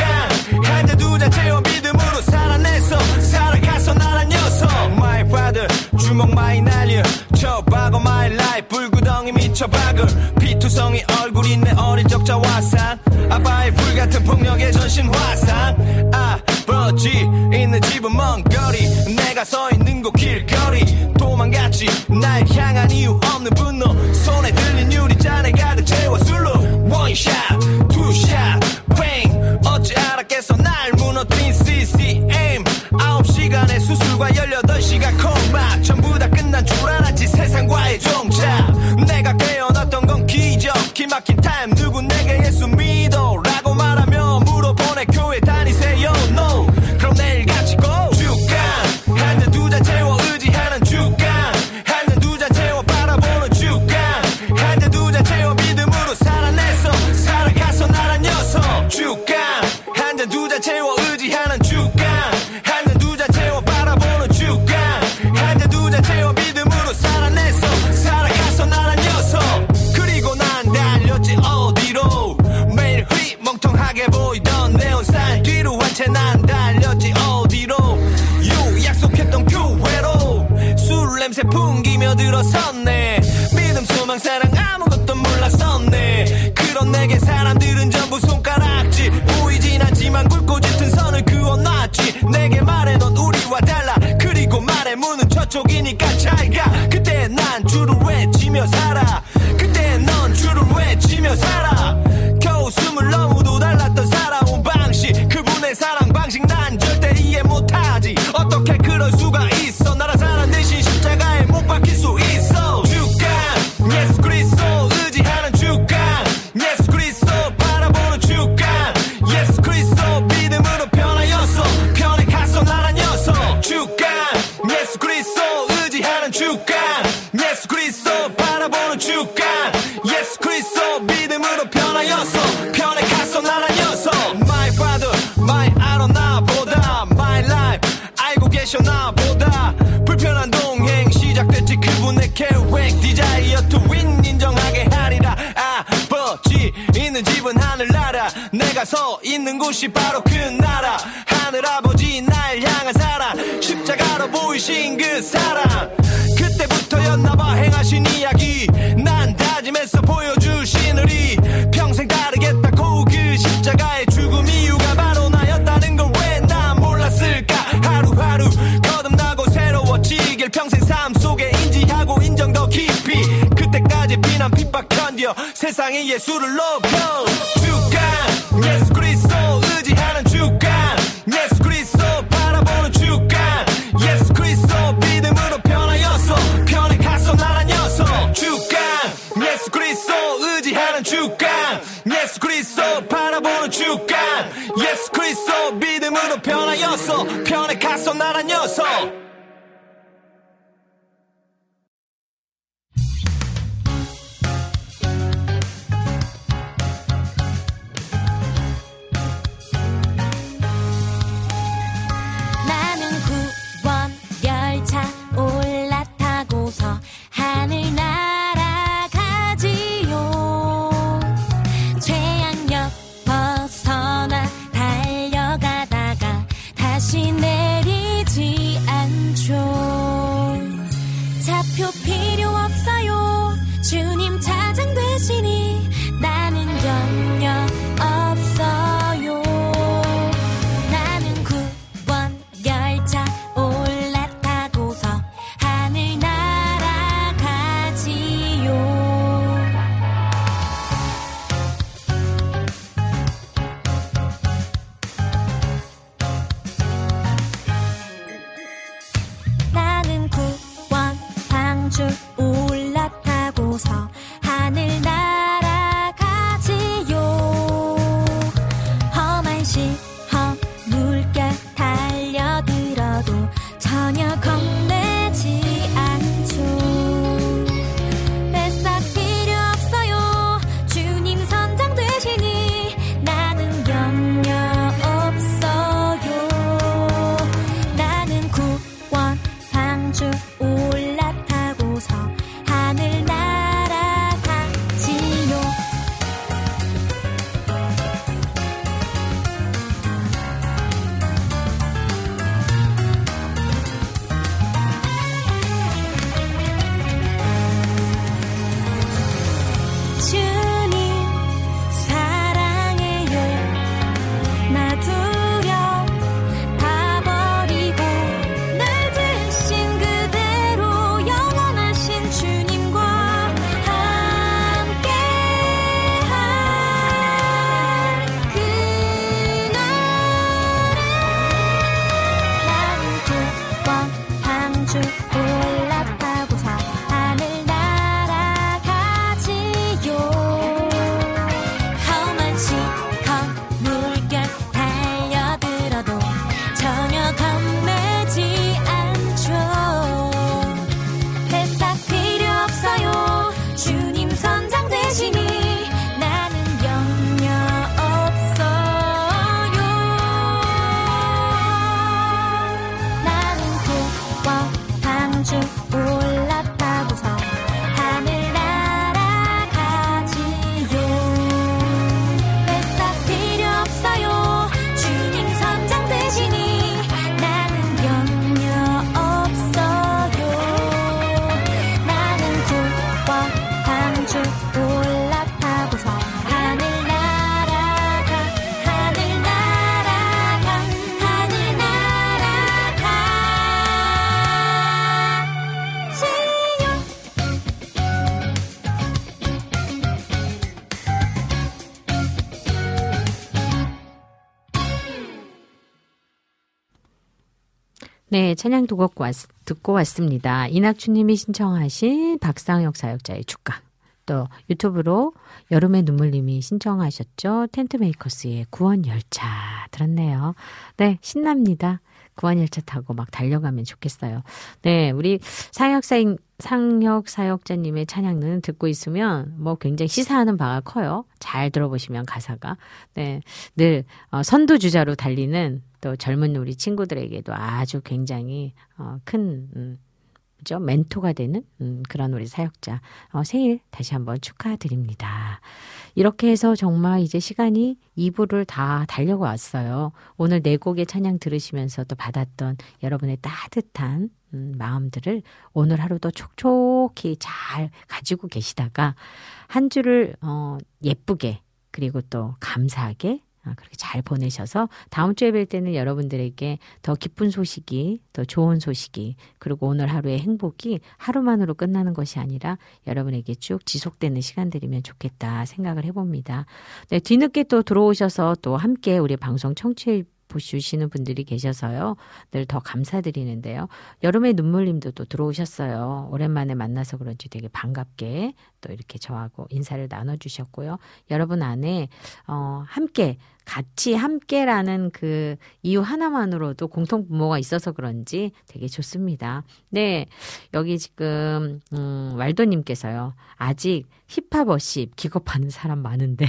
한잔 두잔 채워 믿음으로 살아냈어 살아가서 나란 녀석 My father 주먹 많이 날려 쳐박어 my life 불구덩이 미쳐박을 피투성이 얼굴인 내 어릴 적 자화상 아빠의 불같은 폭력의 전신 화상 아버지 있는 집은 먼 거리 내가 서 있는 곳 길거리 도망갔지 날 향한 이유 없는 분노 손에 들린 유리잔에 가득 채워 술로 원샷 투샷 뱅 어찌 알았겠어 날 무너뜨린 씨씨엠 아홉 시간의 수술과 열여덟 시간 콤마 전부 다 끝난 줄 알았지 세상과의 종착 내가 깨어났던 건 기적 기막힌 타임 누구 내게 예수 믿어 라고 말하며 물어보네 교회 다니세요 No 그럼 내일 같이 go 주간 한잔 두 잔 채워 의지하는 주간 한잔 두 잔 채워 바라보는 주간 한잔 두 잔 채워 믿음으로 살아냈어 살아가서 나란 녀석 주간 한잔 두 잔 채워 의지하는 주간 보이던 네온사인 뒤로 한 채 난 달렸지 어디로 유 약속했던 교회로 술 냄새 풍기며 들어섰네 믿음 소망 사랑 아무것도 몰랐었네 그런 내게 사람들은 전부 손가락질 보이진 않지만 굵고 짙은 선을 그어놨지 내게 말해 넌 우리와 달라 그리고 말해 문은 저쪽이니까 잘가 그때 난 주를 외치며 살아 그때 넌 주를 외치며 살아 겨우 숨을 너무도 달랐던 살아온 방식 그분의 사랑 방식 난 절대 이해 못하지 어떻게 그럴 수가 있어 나라 사람 대신 십자가에 못 박힐 수 있어 주간 예수 그리스도 의지하는 주간 예수 그리스도 바라보는 주간 예수 그리스도 믿음으로 변하였어 변해갔어 나란 녀석 주간 예수 그리스도 의지하는 주간 예수 그리스도 바라보는 주간 예수 그리스도 믿음으로 프로페셔널 나보다 불편한 동행 시작됐지. 그분의 계획 디자이어 to win 인정하게 하리라. 아버지 있는 집은 하늘나라, 내가 서 있는 곳이 바로 그 나라. 하늘아버지 날 향한 사랑, 십자가로 보이신 그 사랑. 그때부터였나봐 행하신 이야기. 난 다짐해서 보여주시느니 평생 따르겠다고. 그 십자가의 죽음 이유가 바로 나였다는 걸 왜 난 몰랐을까. 하루하루 거듭나고 새로워지길 평생 삶 속에 인지하고 인정 더 깊이. 그때까지 비난 핍박 견뎌 세상에 예수를 높여. 주간 예수 그리스도 의지하는 주간 예수 그리스도 바라보는 주간 예수 그리스도 믿음으로 변하였어. 변해갔어 나란 녀석. 주간 예수 그리스도 의지하는 주간 예수 그리스도 바라보는 주간 예수 그리스도 믿음으로 변하였어. 변해갔어 나란 녀석. 하늘 날아가지요. 죄악력 벗어나 달려가다가 다시 내리지 않죠. 차표 필요 없어요. 주님 차장 되시니 나는 염려 없어요. 나는 구원 열차 올라타고서 하늘 날 올라타고서 하늘 날아가지요. 험한 시험 물결 달려들어도 전혀 겁내지 않죠. 뱃삭 필요 없어요. 주님 선장 되시니 나는 염려 없어요. 나는 구원 방주 하늘 날아가지요. 주님 사랑해요. 나 두려워 다 버리고 날 대신 그대로 영원하신 주님과 함께할 그날에. 나는 두번 방주 올라타고서 하늘 날아가지요. 험한 시험 물결 달려들어도 전혀 겁내지 않죠. 배삭 필요 없어요. 주님 선장 되시니 나는 염려 없어요. 나는 구원 방주 올라타고서 하늘 날아가지요. 배삭 필요 없어요. 주님 선장 되시니 나는 염려 없어요. 나는 구원 방주 올라타고서 하늘 날아가 하늘 날아가 하늘 날아가 지요. 네, 찬양 두 곡 듣고 왔습니다. 이낙춘님이 신청하신 박상혁 사역자의 축가, 또 유튜브로 여름의 눈물님이 신청하셨죠. 텐트메이커스의 구원열차 들었네요. 네, 신납니다. 구원열차 타고 막 달려가면 좋겠어요. 네, 우리 상혁사인, 상혁 사역자님의 찬양은 듣고 있으면 뭐 굉장히 시사하는 바가 커요. 잘 들어보시면 가사가. 네, 늘 선두주자로 달리는 또 젊은 우리 친구들에게도 아주 굉장히 어, 큰 음, 그죠? 멘토가 되는 음, 그런 우리 사역자 어, 생일 다시 한번 축하드립니다. 이렇게 해서 정말 이제 시간이 이 부를 다 달려고 왔어요. 오늘 네 곡의 찬양 들으시면서 또 받았던 여러분의 따뜻한 음, 마음들을 오늘 하루도 촉촉히 잘 가지고 계시다가 한 주를 어, 예쁘게 그리고 또 감사하게 그렇게 잘 보내셔서 다음 주에 뵐 때는 여러분들에게 더 기쁜 소식이 더 좋은 소식이 그리고 오늘 하루의 행복이 하루만으로 끝나는 것이 아니라 여러분에게 쭉 지속되는 시간들이면 좋겠다 생각을 해봅니다. 네, 뒤늦게 또 들어오셔서 또 함께 우리 방송 청취해 보시는 분들이 계셔서요. 늘 더 감사드리는데요. 여름의 눈물님도 또 들어오셨어요. 오랜만에 만나서 그런지 되게 반갑게 또 이렇게 저하고 인사를 나눠주셨고요. 여러분 안에 어, 함께 같이 함께라는 그 이유 하나만으로도 공통분모가 있어서 그런지 되게 좋습니다. 네, 여기 지금 음, 왈도님께서요. 아직 힙합 워십 기겁하는 사람 많은데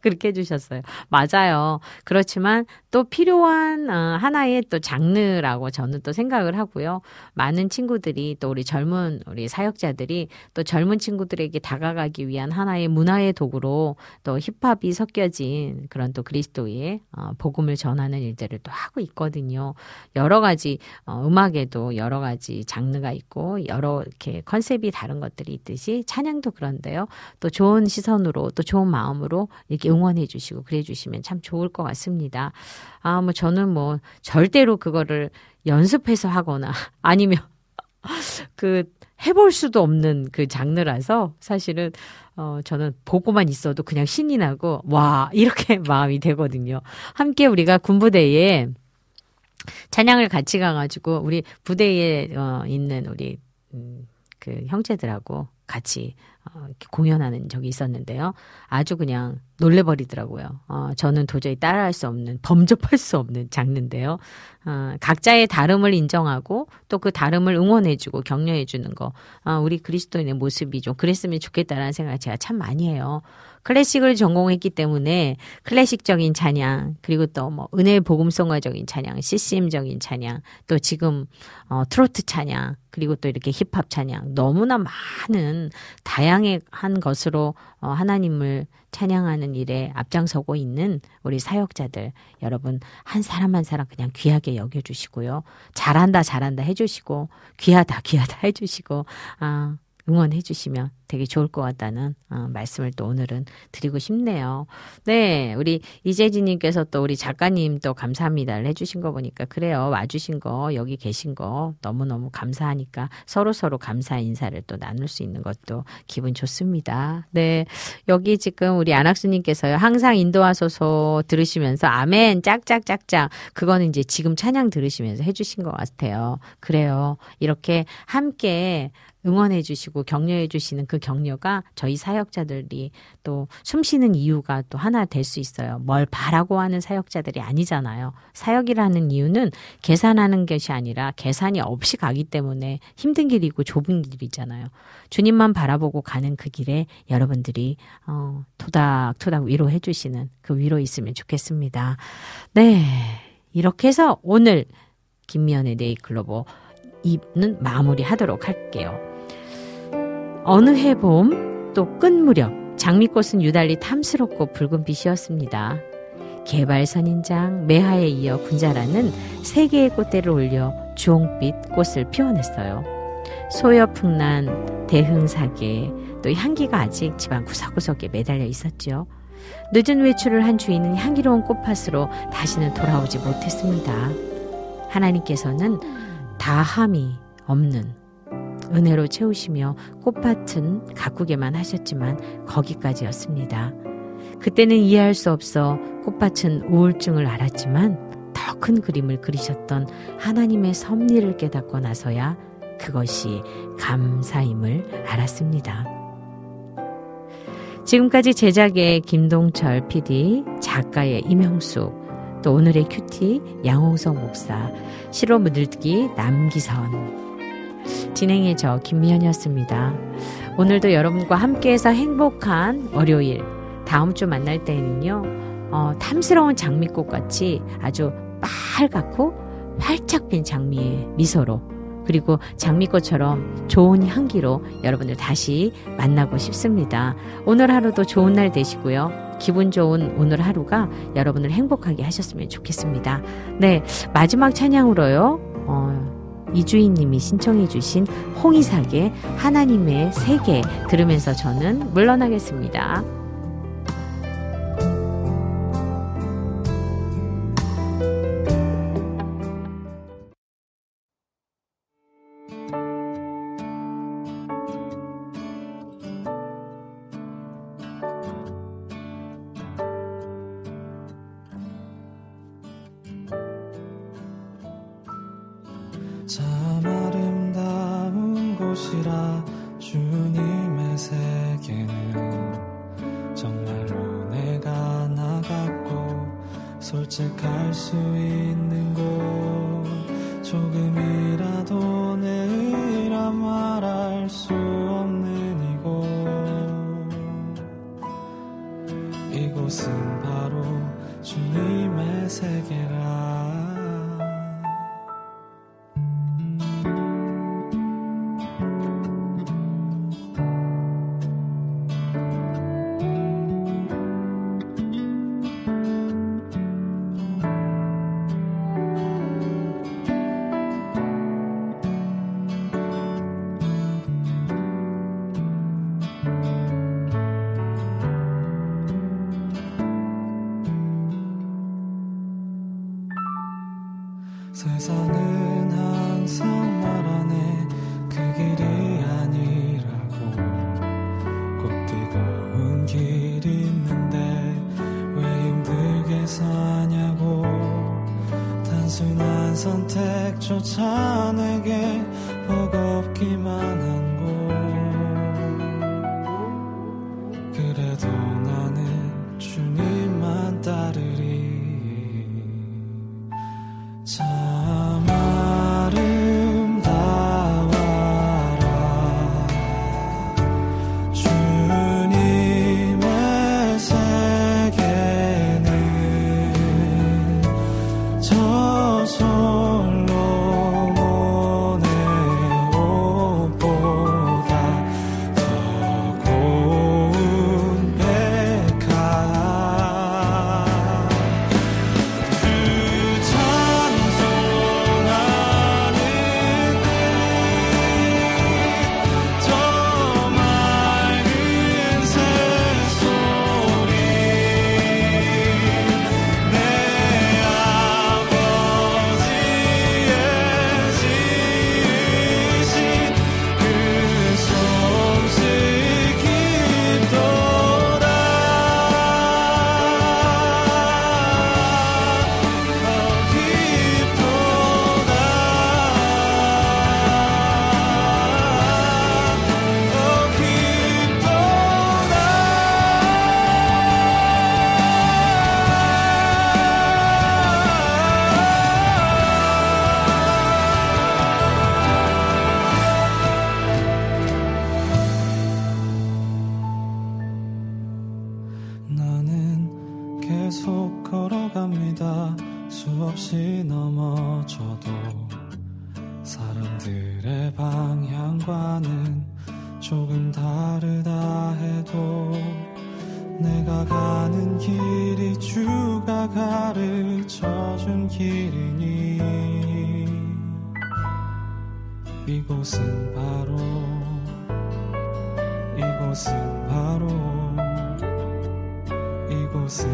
그렇게 해주셨어요. 맞아요. 그렇지만 또 필요한 어, 하나의 또 장르라고 저는 또 생각을 하고요. 많은 친구들이 또 우리 젊은 우리 사역자들이 또 젊은 친구들에게 다가가기 위한 하나의 문화의 도구로 또 힙합이 섞여진 그런 또 그리스도 또의 복음을 전하는 일들을 또 하고 있거든요. 여러 가지 음악에도 여러 가지 장르가 있고 여러 이렇게 컨셉이 다른 것들이 있듯이 찬양도 그런데요. 또 좋은 시선으로 또 좋은 마음으로 이렇게 응원해 주시고 그래 주시면 참 좋을 것 같습니다. 아, 뭐 저는 뭐 절대로 그거를 연습해서 하거나 아니면 그 해볼 수도 없는 그 장르라서 사실은 어, 저는 보고만 있어도 그냥 신이 나고 와 이렇게 마음이 되거든요. 함께 우리가 군부대에 찬양을 같이 가가지고 우리 부대에 어, 있는 우리 음, 그 형제들하고 같이 어, 공연하는 적이 있었는데요. 아주 그냥 놀래버리더라고요. 어, 저는 도저히 따라할 수 없는 범접할 수 없는 장르인데요. 어, 각자의 다름을 인정하고 또 그 다름을 응원해주고 격려해주는 거 어, 우리 그리스도인의 모습이 좀 그랬으면 좋겠다라는 생각을 제가 참 많이 해요. 클래식을 전공했기 때문에 클래식적인 찬양 그리고 또 뭐 은혜의 복음성화적인 찬양 씨씨엠적인 찬양 또 지금 어, 트로트 찬양 그리고 또 이렇게 힙합 찬양 너무나 많은 다양한 것으로 어, 하나님을 찬양하는 일에 앞장서고 있는 우리 사역자들 여러분 한 사람 한 사람 그냥 귀하게 여겨주시고요. 잘한다 잘한다 해주시고 귀하다 귀하다 해주시고 아, 응원해주시면 되게 좋을 것 같다는 어, 말씀을 또 오늘은 드리고 싶네요. 네, 우리 이재진님께서 또 우리 작가님 또 감사합니다를 해주신 거 보니까 그래요. 와주신 거 여기 계신 거 너무너무 감사하니까 서로서로 감사 인사를 또 나눌 수 있는 것도 기분 좋습니다. 네, 여기 지금 우리 안학수님께서요. 항상 인도하소서 들으시면서 아멘 짝짝짝짝 그거는 이제 지금 찬양 들으시면서 해주신 것 같아요. 그래요. 이렇게 함께 응원해 주시고 격려해 주시는 그 격려가 저희 사역자들이 또 숨쉬는 이유가 또 하나 될 수 있어요. 뭘 바라고 하는 사역자들이 아니잖아요. 사역이라는 이유는 계산하는 것이 아니라 계산이 없이 가기 때문에 힘든 길이고 좁은 길이잖아요. 주님만 바라보고 가는 그 길에 여러분들이 어, 토닥토닥 위로해 주시는 그 위로 있으면 좋겠습니다. 네, 이렇게 해서 오늘 김미연의 네잎클로버 이 부는 마무리하도록 할게요. 어느 해 봄 또 끝 무렵 장미꽃은 유달리 탐스럽고 붉은 빛이었습니다. 개발선인장, 매화에 이어 군자라는 세 개의 꽃대를 올려 주홍빛 꽃을 피워냈어요. 소여풍란, 대흥사계, 또 향기가 아직 집안 구석구석에 매달려 있었죠. 늦은 외출을 한 주인은 향기로운 꽃밭으로 다시는 돌아오지 못했습니다. 하나님께서는 다함이 없는 은혜로 채우시며 꽃밭은 가꾸게만 하셨지만 거기까지였습니다. 그때는 이해할 수 없어 꽃밭은 우울증을 앓았지만 더 큰 그림을 그리셨던 하나님의 섭리를 깨닫고 나서야 그것이 감사임을 알았습니다. 지금까지 제작의 김동철 피디, 작가의 이명숙, 또 오늘의 큐티 양홍성 목사, 실로 물들기 남기선, 진행의 저 김미연이었습니다. 오늘도 여러분과 함께해서 행복한 월요일, 다음 주 만날 때는요, 어, 탐스러운 장미꽃같이 아주 빨갛고 활짝 핀 장미의 미소로, 그리고 장미꽃처럼 좋은 향기로 여러분들 다시 만나고 싶습니다. 오늘 하루도 좋은 날 되시고요. 기분 좋은 오늘 하루가 여러분을 행복하게 하셨으면 좋겠습니다. 네, 마지막 찬양으로요. 어, 이주인님이 신청해 주신 홍이삭의 하나님의 세계 들으면서 저는 물러나겠습니다. 세상은 항상 말하네 그 길이 아니라고. 꼭 뜨거운 길이 있는데 왜 힘들게 사냐고. 단순한 선택조차 내게 버겁기만 한 곳. 그래도 나는 주님만 따르리.